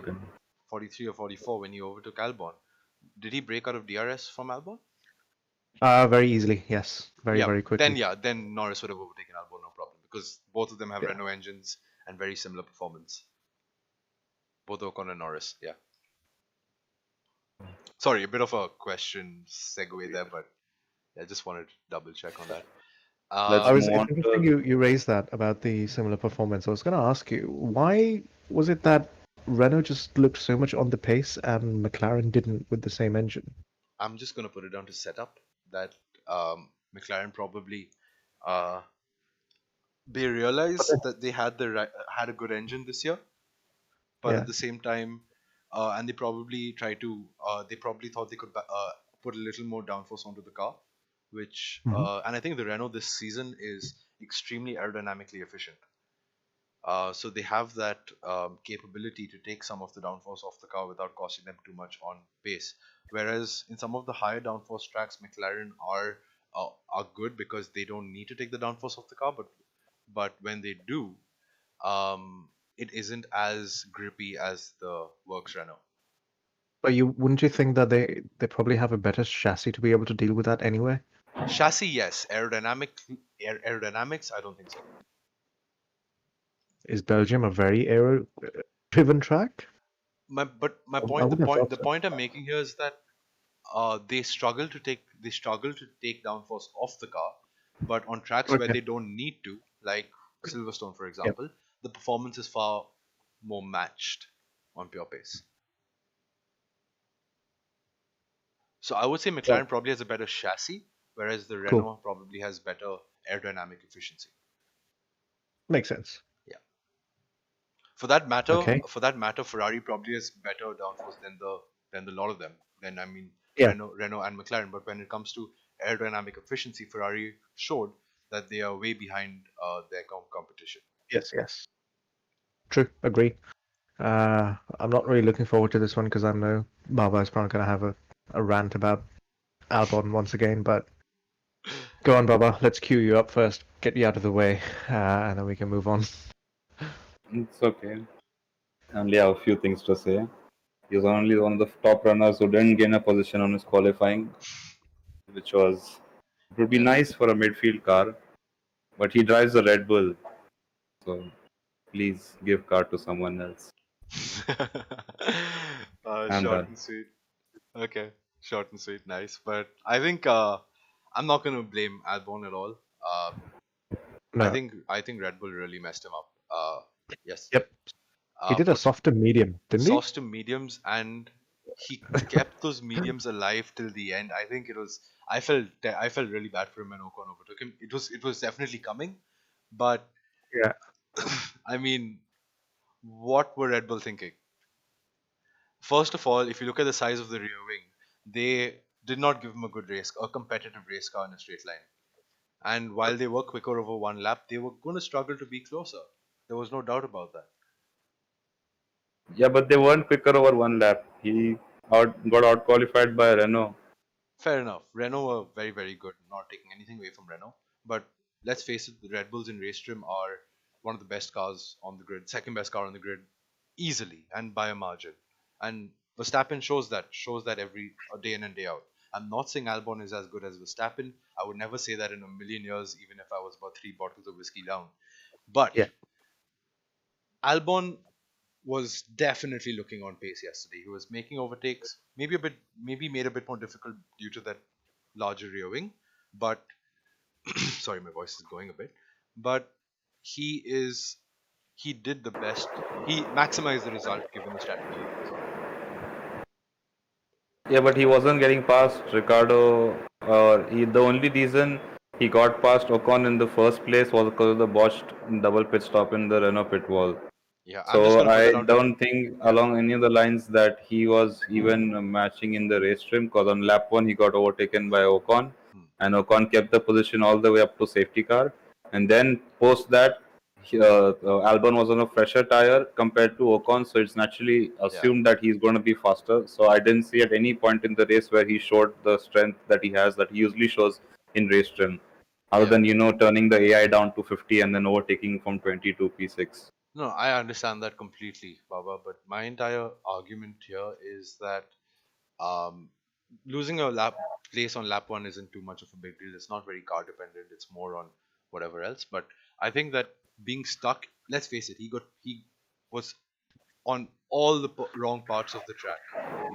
forty-three or forty-four, when he overtook Albon, did he break out of D R S from Albon? Uh, very easily, yes. Very, yeah, very quickly. Then, yeah, then Norris would have overtaken Albon, no problem, because both of them have yeah. Renault engines and very similar performance. Both Ocon and Norris, yeah. Sorry, a bit of a question segue there, but I just wanted to double check on that. Uh, I was it's interesting you, you raised that about the similar performance. I was going to ask you, why was it that Renault just looked so much on the pace and McLaren didn't with the same engine? I'm just going to put it down to setup that um, McLaren probably uh, they realized that they had the had a good engine this year, but yeah. at the same time. Uh, and they probably try to. Uh, they probably thought they could uh, put a little more downforce onto the car, which. Mm-hmm. uh, and I think the Renault this season is extremely aerodynamically efficient. Uh, so they have that um, capability to take some of the downforce off the car without costing them too much on pace. Whereas in some of the higher downforce tracks, McLaren are uh, are good because they don't need to take the downforce off the car. But but when they do. Um, It isn't as grippy as the Works Renault. But you wouldn't you think that they they probably have a better chassis to be able to deal with that anyway? Chassis, yes. Aerodynamic aer aerodynamics, I don't think so. Is Belgium a very aero-driven track? My but my point, the point, the point I'm making here is that uh, they struggle to take they struggle to take downforce off the car, but on tracks okay. where they don't need to, like Silverstone, for example. Yep. The performance is far more matched on pure pace. So I would say McLaren yeah. probably has a better chassis, whereas the Renault cool. probably has better aerodynamic efficiency. Makes sense. Yeah. For that matter, okay. for that matter, Ferrari probably has better downforce than the than the lot of them. Then I mean, yeah. Renault, Renault and McLaren. But when it comes to aerodynamic efficiency, Ferrari showed that they are way behind uh, their com competition. Yes, yes. True, agree. Uh, I'm not really looking forward to this one because I know Baba is probably going to have a, a rant about Albon once again, but go on, Baba. Let's queue you up first, get you out of the way, uh, and then we can move on. It's okay. I only have a few things to say. He's only one of the top runners who didn't gain a position on his qualifying, which was... It would be nice for a midfield car, but he drives a Red Bull. So, please give car to someone else. uh, short and sweet. Okay, short and sweet, nice. But I think uh, I'm not going to blame Albon at all. Uh, no. I think I think Red Bull really messed him up. Uh, yes. Yep. Uh, he did a soft to medium, didn't soft he? Soft to mediums, and he kept those mediums alive till the end. I think it was. I felt I felt really bad for him when Ocon overtook him. It was it was definitely coming, but yeah. I mean, what were Red Bull thinking? First of all, if you look at the size of the rear wing, they did not give him a good race, a competitive race car in a straight line. And while they were quicker over one lap, they were going to struggle to be closer. There was no doubt about that. Yeah, but they weren't quicker over one lap. He out, got out-qualified by Renault. Fair enough. Renault were very, very good. Not taking anything away from Renault. But let's face it, the Red Bulls in race trim are one of the best cars on the grid. Second best car on the grid. Easily. And by a margin. And Verstappen shows that. Shows that every day in and day out. I'm not saying Albon is as good as Verstappen. I would never say that in a million years, even if I was about three bottles of whiskey down. But yeah. Albon was definitely looking on pace yesterday. He was making overtakes, maybe a bit, maybe made a bit more difficult due to that larger rear wing. But sorry, my voice is going a bit. But he is, he did the best. He maximized the result given the strategy. Yeah, but he wasn't getting past Ricardo. Or he, the only reason he got past Ocon in the first place was because of the botched double pit stop in the Renault pit wall. Yeah, so I don't think along any of the lines that he was even matching in the race trim, because on lap one he got overtaken by Ocon, hmm. and Ocon kept the position all the way up to safety car, and then post that uh, uh, Albon was on a fresher tire compared to Ocon, so it's naturally assumed yeah. that he's going to be faster. So I didn't see at any point in the race where he showed the strength that he has, that he usually shows in race trim, other yeah. than, you know, turning the A I down to fifty and then overtaking from twenty to P six. No, I understand that completely, Baba, but my entire argument here is that um, losing a lap place on lap one isn't too much of a big deal. It's not very car dependent. It's more on whatever else. But I think that being stuck, let's face it, he got he was on all the p- wrong parts of the track,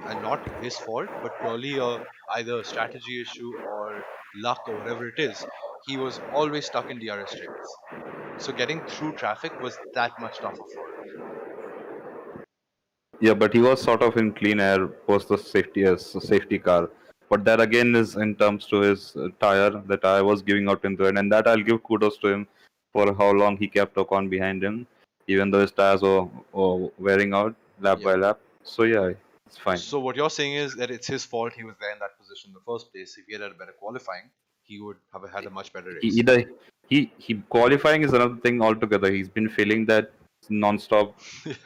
and not his fault, but purely a, either a strategy issue or luck or whatever it is. He was always stuck in D R S strings. So getting through traffic was that much tougher for him. Yeah, but he was sort of in clean air post the safety, uh, safety car. But that again is in terms to his uh, tyre. The tyre was giving out in the end. And that I'll give kudos to him for how long he kept Ocon behind him, even though his tyres were, were wearing out lap yeah. by lap. So yeah, it's fine. So what you're saying is that it's his fault he was there in that position in the first place. If he had had a better qualifying, he would have had a much better race. He, either he, he qualifying is another thing altogether. He's been failing that non-stop,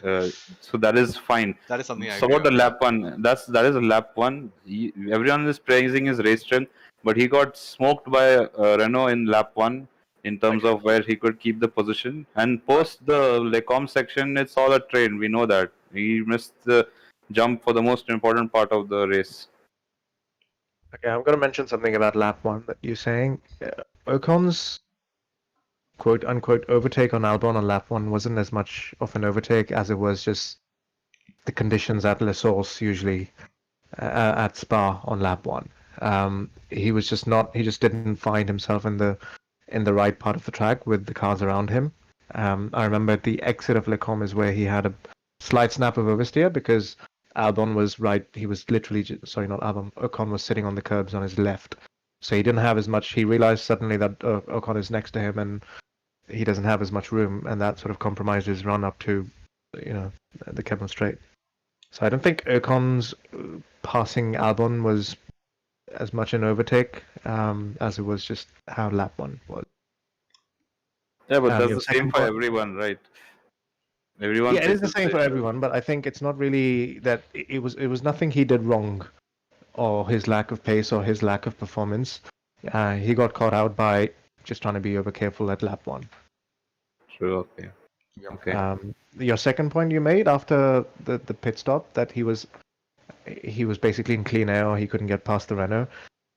uh, so that is fine. That is something. I so about the lap one, that's that is a lap one. He, everyone is praising his race strength, but he got smoked by uh, Renault in lap one in terms okay. of where he could keep the position. And post the Lecom section, it's all a train. We know that he missed the jump for the most important part of the race. Okay, I'm going to mention something about lap one that you're saying. Yeah. Ocon's quote-unquote overtake on Albon on lap one wasn't as much of an overtake as it was just the conditions at La Source, usually uh, at Spa on lap one. Um, he was just not, he just didn't find himself in the in the right part of the track with the cars around him. Um, I remember at the exit of Lecom is where he had a slight snap of oversteer because Albon was right, he was literally, sorry, not Albon, Ocon was sitting on the curbs on his left. So he didn't have as much, he realized suddenly that uh, Ocon is next to him and he doesn't have as much room, and that sort of compromised his run up to, you know, the Kevin straight. So I don't think Ocon's passing Albon was as much an overtake um, as it was just how lap one was. Yeah, but um, that's the same for everyone, right? Everyone yeah, it is the same for everyone, but I think it's not really that it was it was nothing he did wrong, or his lack of pace or his lack of performance. Uh, he got caught out by just trying to be over careful at lap one. True. Okay. Yeah. Okay. Um, your second point you made after the, the pit stop, that he was he was basically in clean air or he couldn't get past the Renault.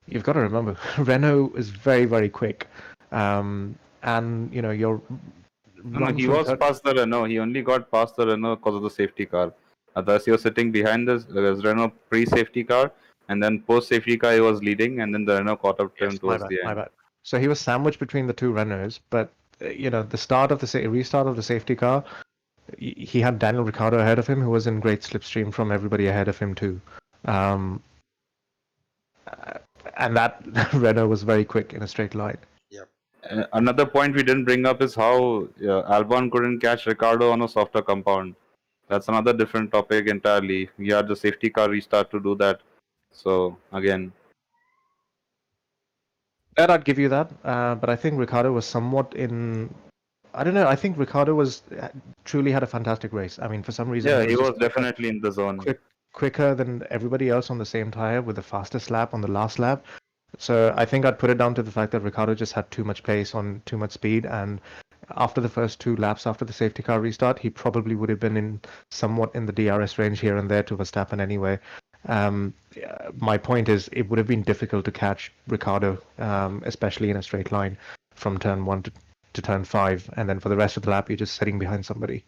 You've got to remember, Renault is very very quick, um, and you know you're. No, he was past the Renault. He only got past the Renault because of the safety car. Otherwise, he was sitting behind the Renault pre-safety car, and then post-safety car he was leading, and then the Renault caught up to yes, him towards bad, the end. My bad. So he was sandwiched between the two Renaults, but you know the start of the sa- restart of the safety car, he had Daniel Ricciardo ahead of him, who was in great slipstream from everybody ahead of him too, um, and that Renault was very quick in a straight line. Another point we didn't bring up is how yeah, Albon couldn't catch Ricardo on a softer compound. That's another different topic entirely. We had the safety car restart to do that. So, again. I'd give you that, uh, but I think Ricardo was somewhat in I don't know. I think Ricciardo was truly had a fantastic race. I mean, for some reason, yeah, he was, he was definitely in the zone, quick, quicker than everybody else on the same tire with the fastest lap on the last lap. So I think I'd put it down to the fact that Ricciardo just had too much pace on too much speed, and after the first two laps after the safety car restart, he probably would have been in somewhat in the D R S range here and there to Verstappen anyway. Um, my point is, it would have been difficult to catch Ricciardo, um, especially in a straight line from turn one to, to turn five, and then for the rest of the lap, you're just sitting behind somebody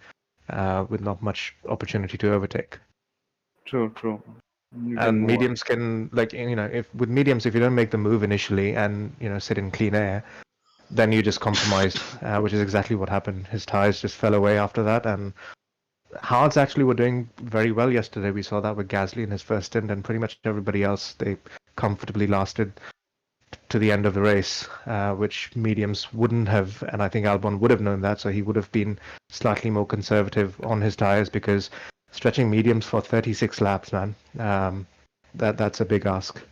uh, with not much opportunity to overtake. True, true. And mediums can, like, you know, if with mediums, if you don't make the move initially and, you know, sit in clean air, then you just compromised, uh, which is exactly what happened. His tires just fell away after that, and Haas actually were doing very well yesterday. We saw that with Gasly in his first stint, and pretty much everybody else, they comfortably lasted to the end of the race, uh, which mediums wouldn't have, and I think Albon would have known that, so he would have been slightly more conservative on his tires, because stretching mediums for thirty-six laps, man, um, that that's a big ask.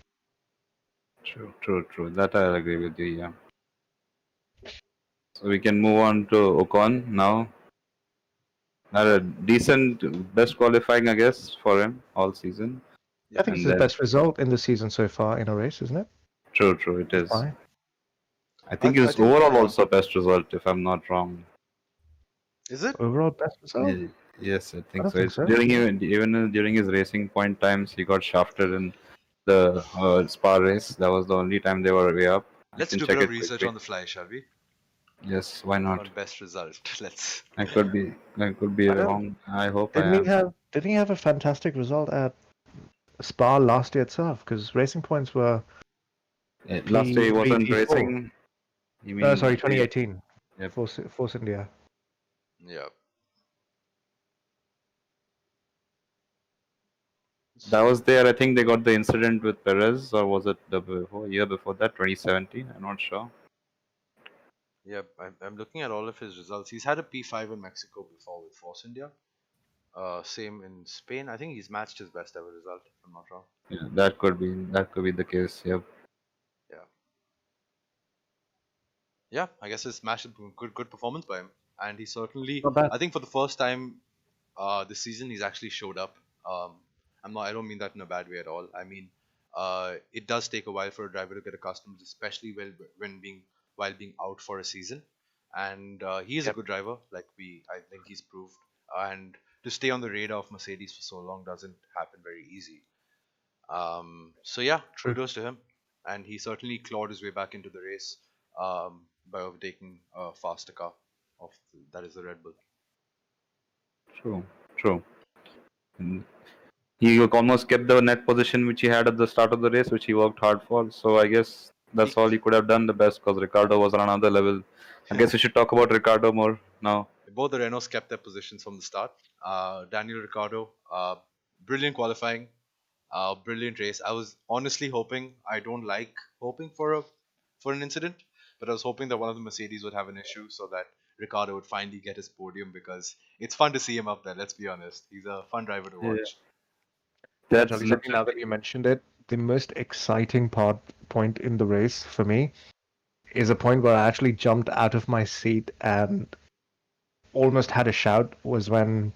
True, true, true. That I agree with you, yeah. So we can move on to Ocon now. Had a decent, best qualifying, I guess, for him all season. I think and it's his best result in the season so far in a race, isn't it? True, true, it is. Why? I think it's overall think... also best result, if I'm not wrong. Is it? Overall best result? Yeah, yes, I think I so. Think so. During even, even during his racing point times, he got shafted in the uh, Spa race. That was the only time they were way up. Let's do a bit of research quickly on the fly, shall we? Yes, why not? Our best result. Let's. I could be. I could be I wrong. I hope. Didn't I he have? Didn't he have a fantastic result at Spa last year itself? Because racing points were. Yeah, P- last year he wasn't P- racing. You mean? No, sorry, twenty eighteen. Yeah, Force, Force India. Yeah. That was there. I think they got the incident with Perez, or was it the before, year before that, twenty seventeen? I'm not sure. Yeah, I'm looking at all of his results. He's had a P five in Mexico before with Force India. Uh, same in Spain. I think he's matched his best ever result, if I'm not wrong. Yeah, that could be that could be the case. Yeah. Yeah. Yeah, I guess it's matched. Good, good performance by him, and he certainly. I think for the first time, uh, this season he's actually showed up. Um, I'm not. I don't mean that in a bad way at all. I mean, uh, it does take a while for a driver to get accustomed, especially when when being. while being out for a season, and uh, he is yep. a good driver, like we, I think he's proved, and to stay on the radar of Mercedes for so long doesn't happen very easy. Um, so yeah, true kudos to him, and he certainly clawed his way back into the race um, by overtaking a faster car, of the, that is the Red Bull. True, true. Mm-hmm. He almost kept the net position which he had at the start of the race, which he worked hard for, so I guess that's all he could have done the best, because Ricciardo was on another level. I guess we should talk about Ricciardo more now. Both the Renaults kept their positions from the start. Uh, Daniel Ricciardo, uh, brilliant qualifying, uh, brilliant race. I was honestly hoping, I don't like hoping for a for an incident, but I was hoping that one of the Mercedes would have an issue so that Ricciardo would finally get his podium, because it's fun to see him up there, let's be honest. He's a fun driver to watch. Yeah. That's exactly, now that you mentioned it, the most exciting part point in the race for me is a point where I actually jumped out of my seat and almost had a shout, was when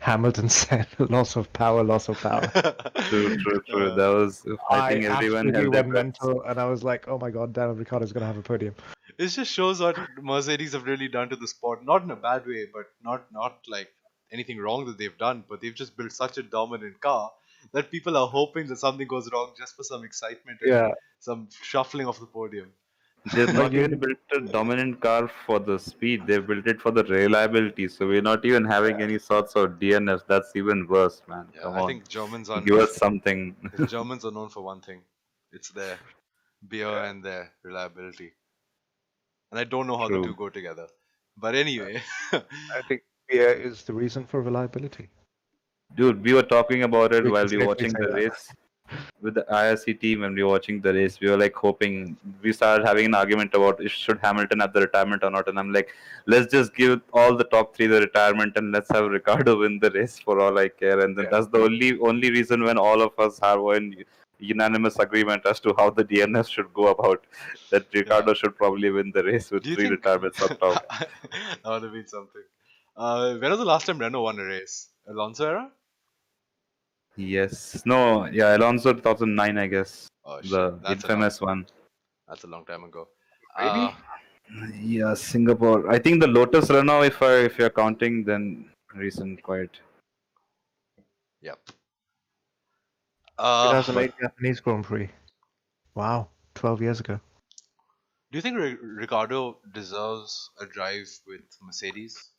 Hamilton said loss of power, loss of power. True, true, true. That was I think I everyone absolutely went mental, and I was like, oh my god, Daniel Ricciardo's gonna have a podium. It just shows what Mercedes have really done to the sport. Not in a bad way, but not not like anything wrong that they've done, but they've just built such a dominant car that people are hoping that something goes wrong just for some excitement, and yeah, some shuffling off the podium. They've not even built a dominant car for the speed. They've built it for the reliability. So we're not even having yeah. any sorts of D N Fs. That's even worse, man. Yeah, Come I on. think Germans are... Give known us something. The Germans are known for one thing. It's their beer yeah. and their reliability. And I don't know how True. the two go together. But anyway... I think beer is the reason for reliability. Dude, we were talking about it while we were watching the race with the I R C team. When we were watching the race, we were like hoping, we started having an argument about if should Hamilton have the retirement or not. And I'm like, let's just give all the top three the retirement and let's have Ricciardo win the race for all I care. And then yeah. that's the only only reason when all of us have when unanimous agreement as to how the D N F should go about, that Ricardo yeah. should probably win the race with three think... retirements up top. That would have been something. Uh, when was the last time Renault won a race? Alonso era? Yes. No, yeah, Alonso two thousand nine, I guess. Oh, shit. The That's infamous long... one. That's a long time ago. Maybe? Uh, yeah, Singapore. I think the Lotus Renault, if, I, if you're counting, then recent quite. Yep. Uh, two thousand eight Japanese Grand Prix. Wow, twelve years ago. Do you think R- Ricardo deserves a drive with Mercedes?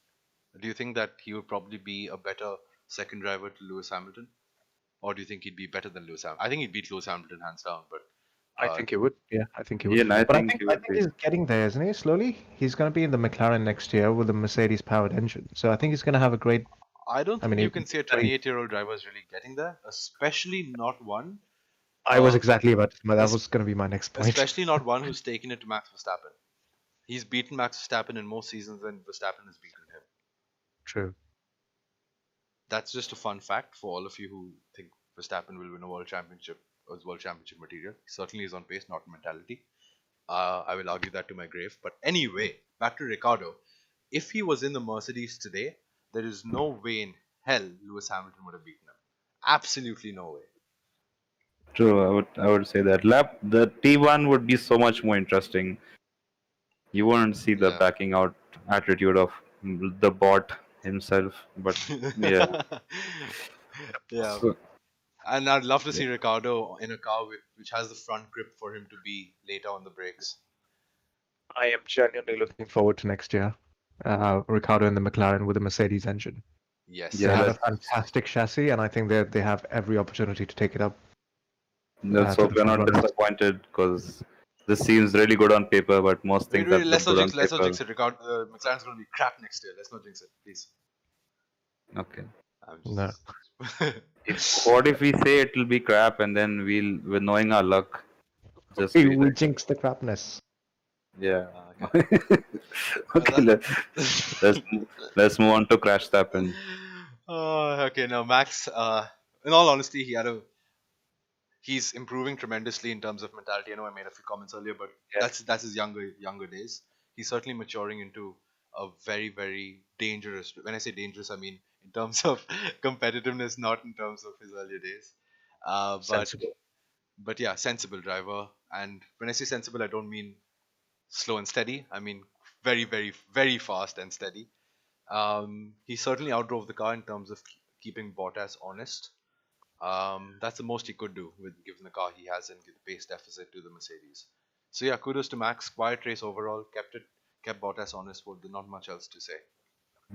Do you think that he would probably be a better second driver to Lewis Hamilton? Or do you think he'd be better than Lewis Hamilton? I think he'd beat Lewis Hamilton hands down, but... Uh, I think he would, yeah. I think he would. Yeah, no, I but think I think, I think he's getting there, isn't he, slowly? He's going to be in the McLaren next year with a Mercedes-powered engine. So I think he's going to have a great... I don't I think mean, you can see a twenty-eight-year-old driver is really getting there, especially not one. I uh, was exactly about to, that was going to be my next point. Especially not one who's taken it to Max Verstappen. He's beaten Max Verstappen in more seasons than Verstappen has beaten him. True. That's just a fun fact for all of you who think Verstappen will win a world championship as world championship material. He certainly is on pace, not mentality. Uh, I will argue that to my grave. But anyway, back to Ricardo. If he was in the Mercedes today, there is no way in hell Lewis Hamilton would have beaten him. Absolutely no way. True, I would I would say that. Lap the T one would be so much more interesting. You wouldn't see the yeah. backing out attitude of the bot himself. But yeah. yeah. So, and I'd love to see yeah. Ricardo in a car with, which has the front grip for him to be later on the brakes. I am genuinely looking forward to next year. Uh, Ricardo and the McLaren with a Mercedes engine. Yes, they yeah, have a fantastic chassis, and I think they they have every opportunity to take it up. Let's hope they're not disappointed, because this seems really good on paper, but most things. Wait, wait, let's not jinx, let's not jinx it. Ricardo, uh, McLaren's going to be crap next year. Let's not jinx it, please. Okay. I'm just... No. if, what if we say it'll be crap, and then we'll, with knowing our luck, just we will jinx the crapness. Yeah. Okay, okay let, let's let's move on to Crash Verstappen. Uh, okay, now Max. Uh, in all honesty, he had a he's improving tremendously in terms of mentality. I know I made a few comments earlier, but yes. that's that's his younger younger days. He's certainly maturing into a very very dangerous. When I say dangerous, I mean in terms of competitiveness, not in terms of his earlier days. Uh, but sensible. but yeah, sensible driver. And when I say sensible, I don't mean slow and steady. I mean, very, very, very fast and steady. Um, he certainly outdrove the car in terms of keeping Bottas honest. Um, that's the most he could do with given the car he has and give the pace deficit to the Mercedes. So yeah, kudos to Max. Quiet race overall. Kept it, kept Bottas honest. Well, not much else to say.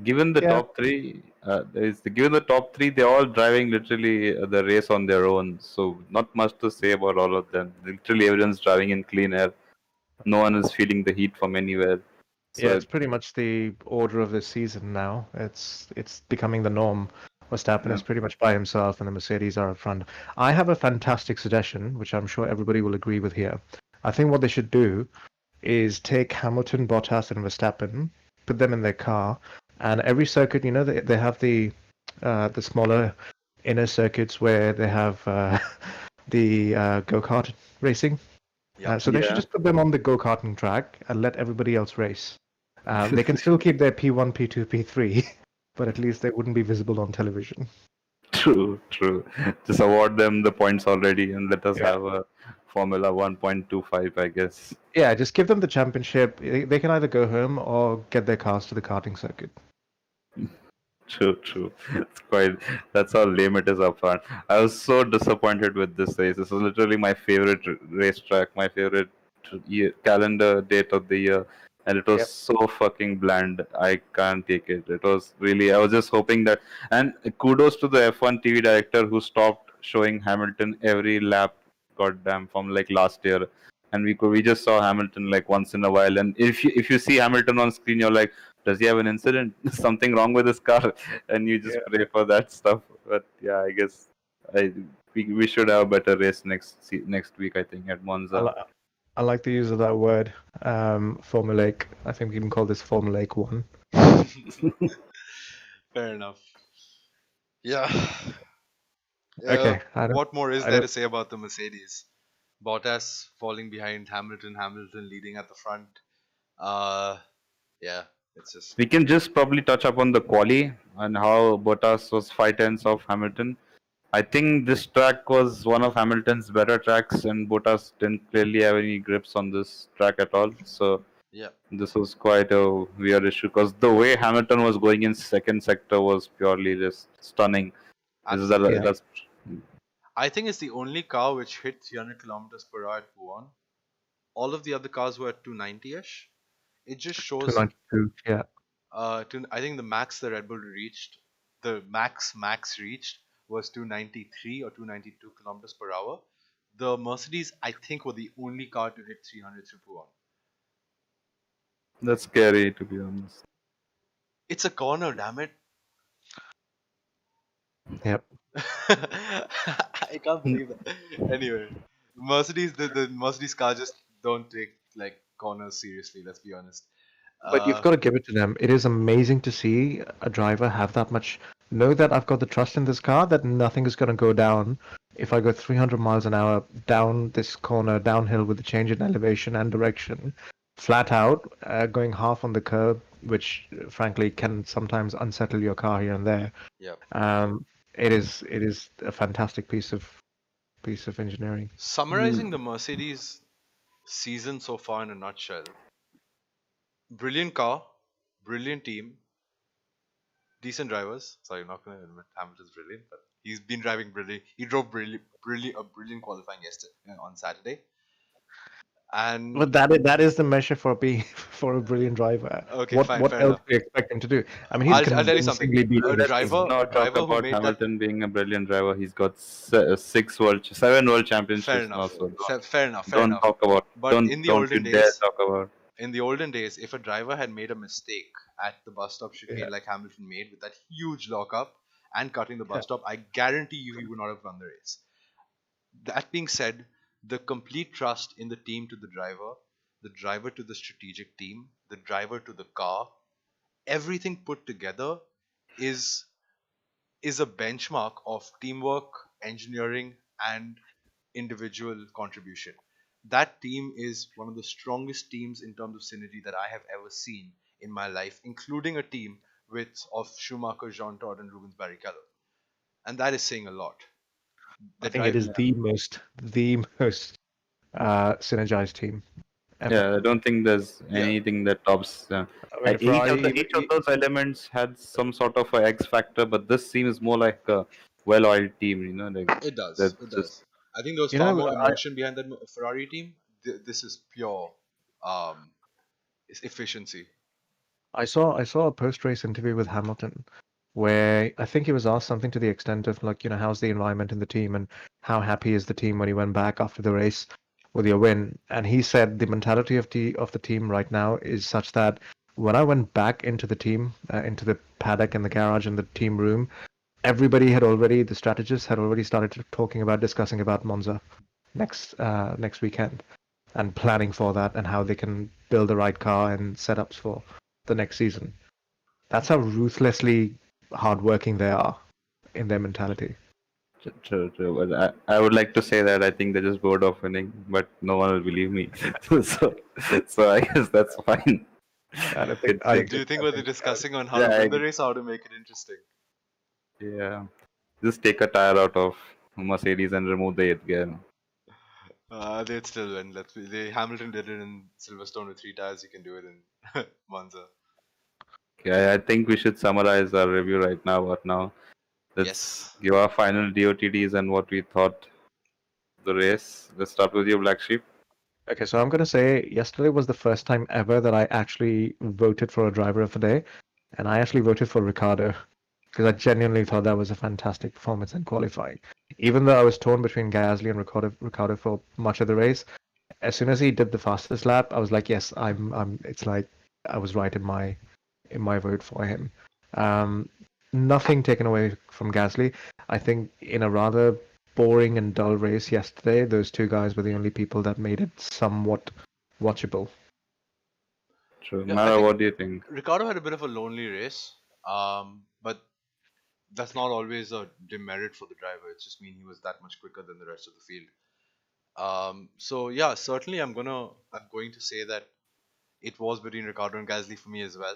Given the yeah. top three, uh, is the, given the top three, they're all driving literally the race on their own. So not much to say about all of them. Literally, everyone's driving in clean air. No one is feeling the heat from anywhere. So yeah, it's pretty much the order of the season now. It's it's becoming the norm. Verstappen yeah. is pretty much by himself, and the Mercedes are up front. I have a fantastic suggestion, which I'm sure everybody will agree with here. I think what they should do is take Hamilton, Bottas, and Verstappen, put them in their car, and every circuit, you know, they they have the uh, the smaller inner circuits where they have uh, the uh, go-kart racing. Uh, so they yeah. should just put them on the go-karting track and let everybody else race. Um, they can still keep their P one, P two, P three, but at least they wouldn't be visible on television. True, true. Just award them the points already and let us yeah. have a Formula one point two five, I guess. Yeah, just give them the championship. They can either go home or get their cars to the karting circuit. True, true. It's quite. That's how lame it is up front. I was so disappointed with this race. This is literally my favorite racetrack, my favorite year, calendar date of the year, and it was yep. so fucking bland. I can't take it. It was really. I was just hoping that. And kudos to the F one T V director who stopped showing Hamilton every lap. Goddamn, from like last year, and we could we just saw Hamilton like once in a while. And if you, if you see Hamilton on screen, you're like, does he have an incident? Something wrong with his car? And you just yeah. pray for that stuff. But yeah, I guess I we, we should have a better race next next week, I think, at Monza. I, li- I like the use of that word, um, formulaic. I think we can call this formulaic one. Fair enough. Yeah. Okay. Uh, what more is there to say about the Mercedes? Bottas falling behind Hamilton, Hamilton leading at the front. Uh, yeah, it's just. We can just probably touch upon the quali and how Bottas was five tenths off Hamilton. I think this track was one of Hamilton's better tracks, and Bottas didn't clearly have any grips on this track at all. So yeah, this was quite a weird issue because the way Hamilton was going in second sector was purely just stunning. This is a, yeah. that's... I think it's the only car which hit three hundred kilometers per hour at Wuhan. All of the other cars were at two ninety-ish. It just shows. Yeah. Uh, to, I think the max the Red Bull reached, the max max reached was two ninety-three or two ninety-two kilometers per hour. The Mercedes, I think, were the only car to hit three hundred through Wuhan. That's scary, to be honest. It's a corner, damn it. Yep. I can't believe that. Anyway, Mercedes, the, the Mercedes car just don't take like corners seriously. Let's be honest. But uh, you've got to give it to them. It is amazing to see a driver have that much. Know that I've got the trust in this car that nothing is going to go down if I go three hundred miles an hour down this corner, downhill with the change in elevation and direction, flat out, uh, going half on the curb, which frankly can sometimes unsettle your car here and there. Yeah. Um. It is it is a fantastic piece of piece of engineering. Summarizing mm. the Mercedes season so far in a nutshell. Brilliant car, brilliant team, decent drivers. Sorry, I'm not going to admit Hamilton's brilliant, but he's been driving brilliant. He drove brilliant, brilliant, a brilliant qualifying yesterday on Saturday. And but that is, that is the measure for a for a brilliant driver. Okay, what, fine, what else enough. do you expect him to do? I mean, he's I'll tell you something. A driver, not driver talk about Hamilton that... being a brilliant driver. He's got six world, seven world championships. Fair enough. Also. Fair enough. Fair don't enough. talk about. But don't, in the don't olden days, talk about. In the olden days, if a driver had made a mistake at the bus stop chicane yeah. like Hamilton made with that huge lockup and cutting the bus yeah. stop, I guarantee you he would not have run the race. That being said, the complete trust in the team to the driver, the driver to the strategic team, the driver to the car, everything put together is is a benchmark of teamwork, engineering, and individual contribution. That team is one of the strongest teams in terms of synergy that I have ever seen in my life, including a team with of Schumacher, Jean Todt, and Rubens Barrichello. And that is saying a lot. I think it is the most, the most uh, synergized team ever. Yeah, I don't think there's anything yeah. that tops. Uh, I mean, Ferrari, each, of the, each of those elements had some sort of an X factor, but this seems more like a well-oiled team. You know, like, it does. It does. Just, I think there was far more emotion behind that Ferrari team. Th- this is pure um, efficiency. I saw, I saw a post-race interview with Hamilton, where I think he was asked something to the extent of, like, you know, how's the environment in the team and how happy is the team when he went back after the race with your win. And he said the mentality of the of the team right now is such that when I went back into the team, uh, into the paddock and the garage and the team room, everybody had already, the strategists had already started talking about, discussing about Monza next uh, next weekend and planning for that and how they can build the right car and setups for the next season. That's how ruthlessly hardworking they are in their mentality. True, true. I, I would like to say that I think they're just bored of winning, but no one will believe me. so, so I guess that's fine. I don't think, I, do you think I, what they're discussing on how yeah, to win the race, how to make it interesting? Yeah, just take a tire out of Mercedes and remove the eighth gear. Uh, they'd still win. Let's be, they Hamilton did it in Silverstone with three tires. You can do it in Monza. Yeah, I think we should summarize our review right now. What now? Let's yes. give our final D O T Ds and what we thought the race. Let's start with you, Black Sheep. Okay, so I'm going to say yesterday was the first time ever that I actually voted for a driver of the day. And I actually voted for Ricciardo because I genuinely thought that was a fantastic performance in qualifying. Even though I was torn between Gasly and Ricciardo, Ricciardo for much of the race, as soon as he did the fastest lap, I was like, yes, I'm. I'm. It's like I was right in my... in my vote for him. Um, nothing taken away from Gasly. I think in a rather boring and dull race yesterday, those two guys were the only people that made it somewhat watchable. True. Yeah, Mara, what do you think? Ricciardo had a bit of a lonely race, um, but that's not always a demerit for the driver. It's just mean he was that much quicker than the rest of the field. Um, so yeah, certainly I'm gonna I'm going to say that it was between Ricciardo and Gasly for me as well,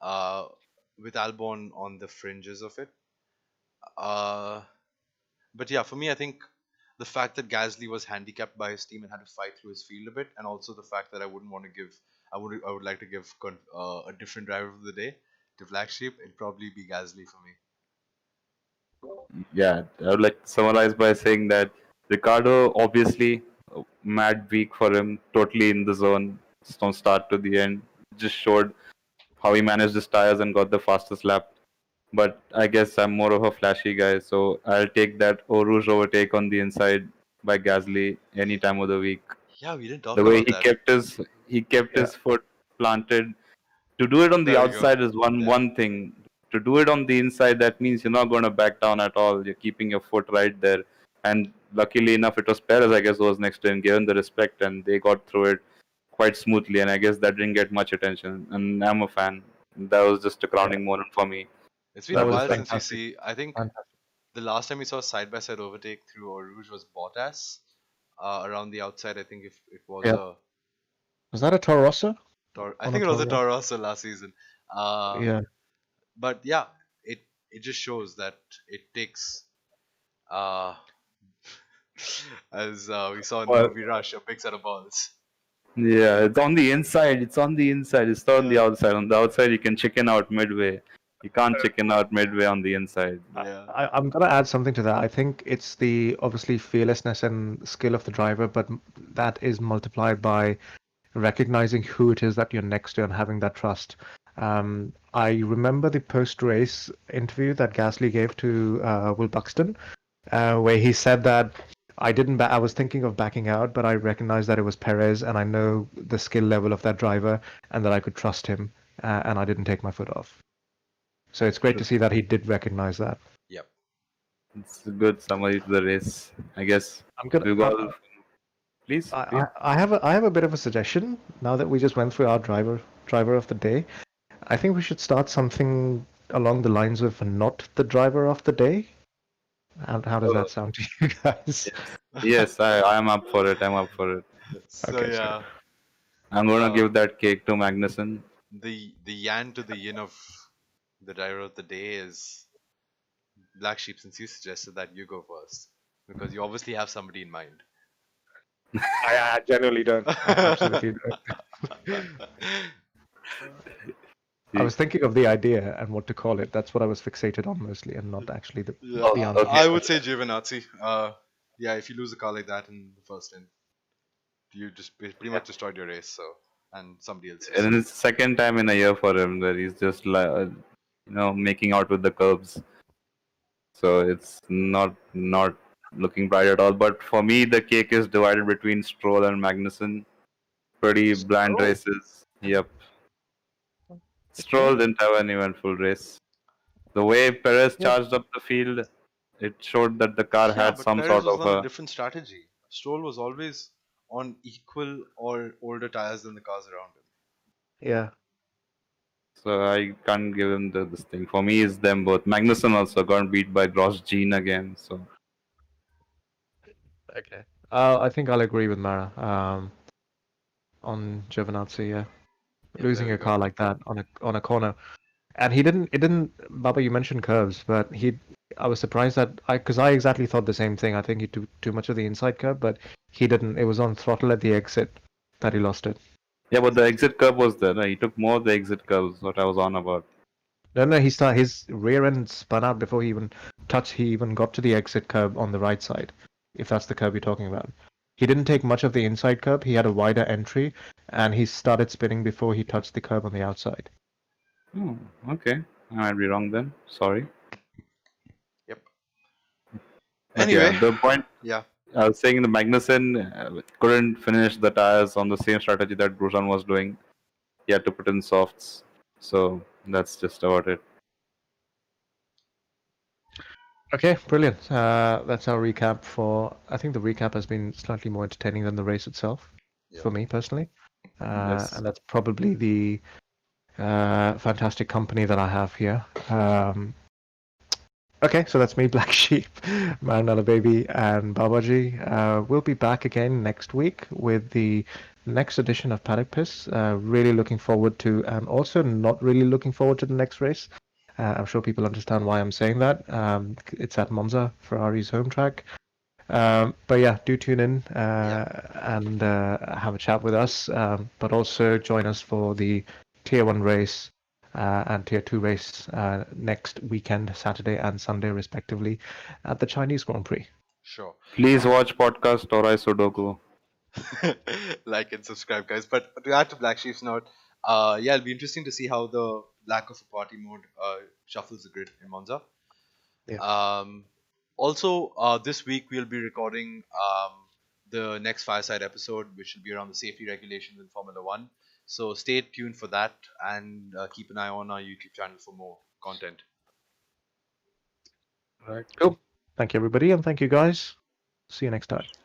uh, with Albon on the fringes of it. Uh, but yeah, for me, I think the fact that Gasly was handicapped by his team and had to fight through his field a bit, and also the fact that I wouldn't want to give I would I would like to give uh, a different driver of the day to Black Sheep. It'd probably be Gasly for me. Yeah, I would like to summarize by saying that Ricardo, obviously, mad week for him, totally in the zone from start to the end. Just showed how he managed his tires and got the fastest lap. But I guess I'm more of a flashy guy, so I'll take that Eau Rouge overtake on the inside by Gasly any time of the week. Yeah, we didn't talk the about that. The way he kept his he kept yeah. his foot planted. To do it on the there outside is one, yeah. one thing. To do it on the inside, that means you're not going to back down at all. You're keeping your foot right there. And luckily enough, it was Perez, I guess, who was next to him, given the respect, and they got through it quite smoothly. And I guess that didn't get much attention. And I'm a fan. That was just a crowning moment for me. It's been that a while since we see. I think fantastic. The last time we saw a side-by-side overtake through Eau Rouge was Bottas uh, around the outside. I think if it was yeah. a. Was that a Toro Rosso? Tor- I think it was a Toro Rosso last season. Uh, yeah. But yeah, it it just shows that it takes. Uh, As uh, we saw in the movie Rush, a big set of balls. Yeah, it's on the inside. It's on the inside. It's not on the outside. On the outside, you can chicken out midway. You can't chicken out midway on the inside. Yeah. I, I'm going to add something to that. I think it's the, obviously, fearlessness and skill of the driver, but that is multiplied by recognizing who it is that you're next to and having that trust. Um, I remember the post-race interview that Gasly gave to uh, Will Buxton, uh, where he said that I didn't. Ba- I was thinking of backing out, but I recognized that it was Perez, and I know the skill level of that driver, and that I could trust him, uh, and I didn't take my foot off. So it's great to see that he did recognize that. Yep, it's a good summary to the race, I guess. I'm gonna. Got... Please. I, please. I, I have a. I have a bit of a suggestion. Now that we just went through our driver driver of the day, I think we should start something along the lines of not the driver of the day. How, how does that sound to you guys? Yes, yes I, I'm up for it. I'm up for it. So, okay, yeah. So I'm going to uh, give that cake to Magnussen. The the yan to the yin of the driver of the day is Black Sheep, since you suggested that you go first. Because you obviously have somebody in mind. I, I generally don't. I absolutely don't. I was thinking of the idea and what to call it. That's what I was fixated on mostly, and not actually the, yeah, not the answer. Okay. I would say Giovinazzi. Uh, yeah, if you lose a car like that in the first end, you just pretty much destroyed your race. So, and somebody else. And it's the second time in a year for him that he's just, you know, making out with the curbs. So it's not not looking bright at all. But for me, the cake is divided between Stroll and Magnussen. Pretty Stroll? Bland races. Yep. Stroll didn't have any full race. The way Perez yeah. charged up the field, it showed that the car yeah, had some Perez sort was of on a different strategy. Stroll was always on equal or older tires than the cars around him. Yeah. So I can't give him the, this thing. For me, it's them both. Magnussen also got beat by Grosjean again. So. Okay. Uh, I think I'll agree with Mara um, on Giovinazzi. Yeah. Losing a car like that on a on a corner, and he didn't. It didn't. Baba, you mentioned curves, but he. I was surprised that I, because I exactly thought the same thing. I think he took too much of the inside curve, but he didn't. It was on throttle at the exit that he lost it. Yeah, but the exit curve was there. No? He took more of the exit curves. What I was on about. No, no. He started, his rear end spun out before he even touched. He even got to the exit curve on the right side, if that's the curve you're talking about. He didn't take much of the inside curb. He had a wider entry, and he started spinning before he touched the curb on the outside. Oh, okay. I might be wrong then. Sorry. Yep. Anyway. Okay, the point. Yeah. I was saying the Magnussen couldn't finish the tires on the same strategy that Grosjean was doing. He had to put in softs. So that's just about it. Okay, brilliant. Uh, that's our recap for... I think the recap has been slightly more entertaining than the race itself, yep. for me personally. Uh, yes. And that's probably the uh, fantastic company that I have here. Um, Okay, so that's me, Black Sheep, Marinela Baby, and Babaji. Uh, we'll be back again next week with the next edition of Paddock Piss. Uh, really looking forward to, and also not really looking forward to the next race. Uh, I'm sure people understand why I'm saying that. Um, it's at Monza, Ferrari's home track. Um, but yeah, do tune in uh, yeah. and uh, have a chat with us. Um, but also join us for the Tier One race. Uh, and Tier two race uh, next weekend, Saturday and Sunday, respectively, at the Chinese Grand Prix. Sure. Please watch podcast Torai Sudoku. Like and subscribe, guys. But to add to Black Sheep's note, uh, yeah, it'll be interesting to see how the lack of a party mode uh, shuffles the grid in Monza. Yeah. Um, also, uh, this week we'll be recording um, the next Fireside episode, which will be around the safety regulations in Formula One. So stay tuned for that, and uh, keep an eye on our YouTube channel for more content. All right. Cool. Thank you, everybody, and thank you, guys. See you next time.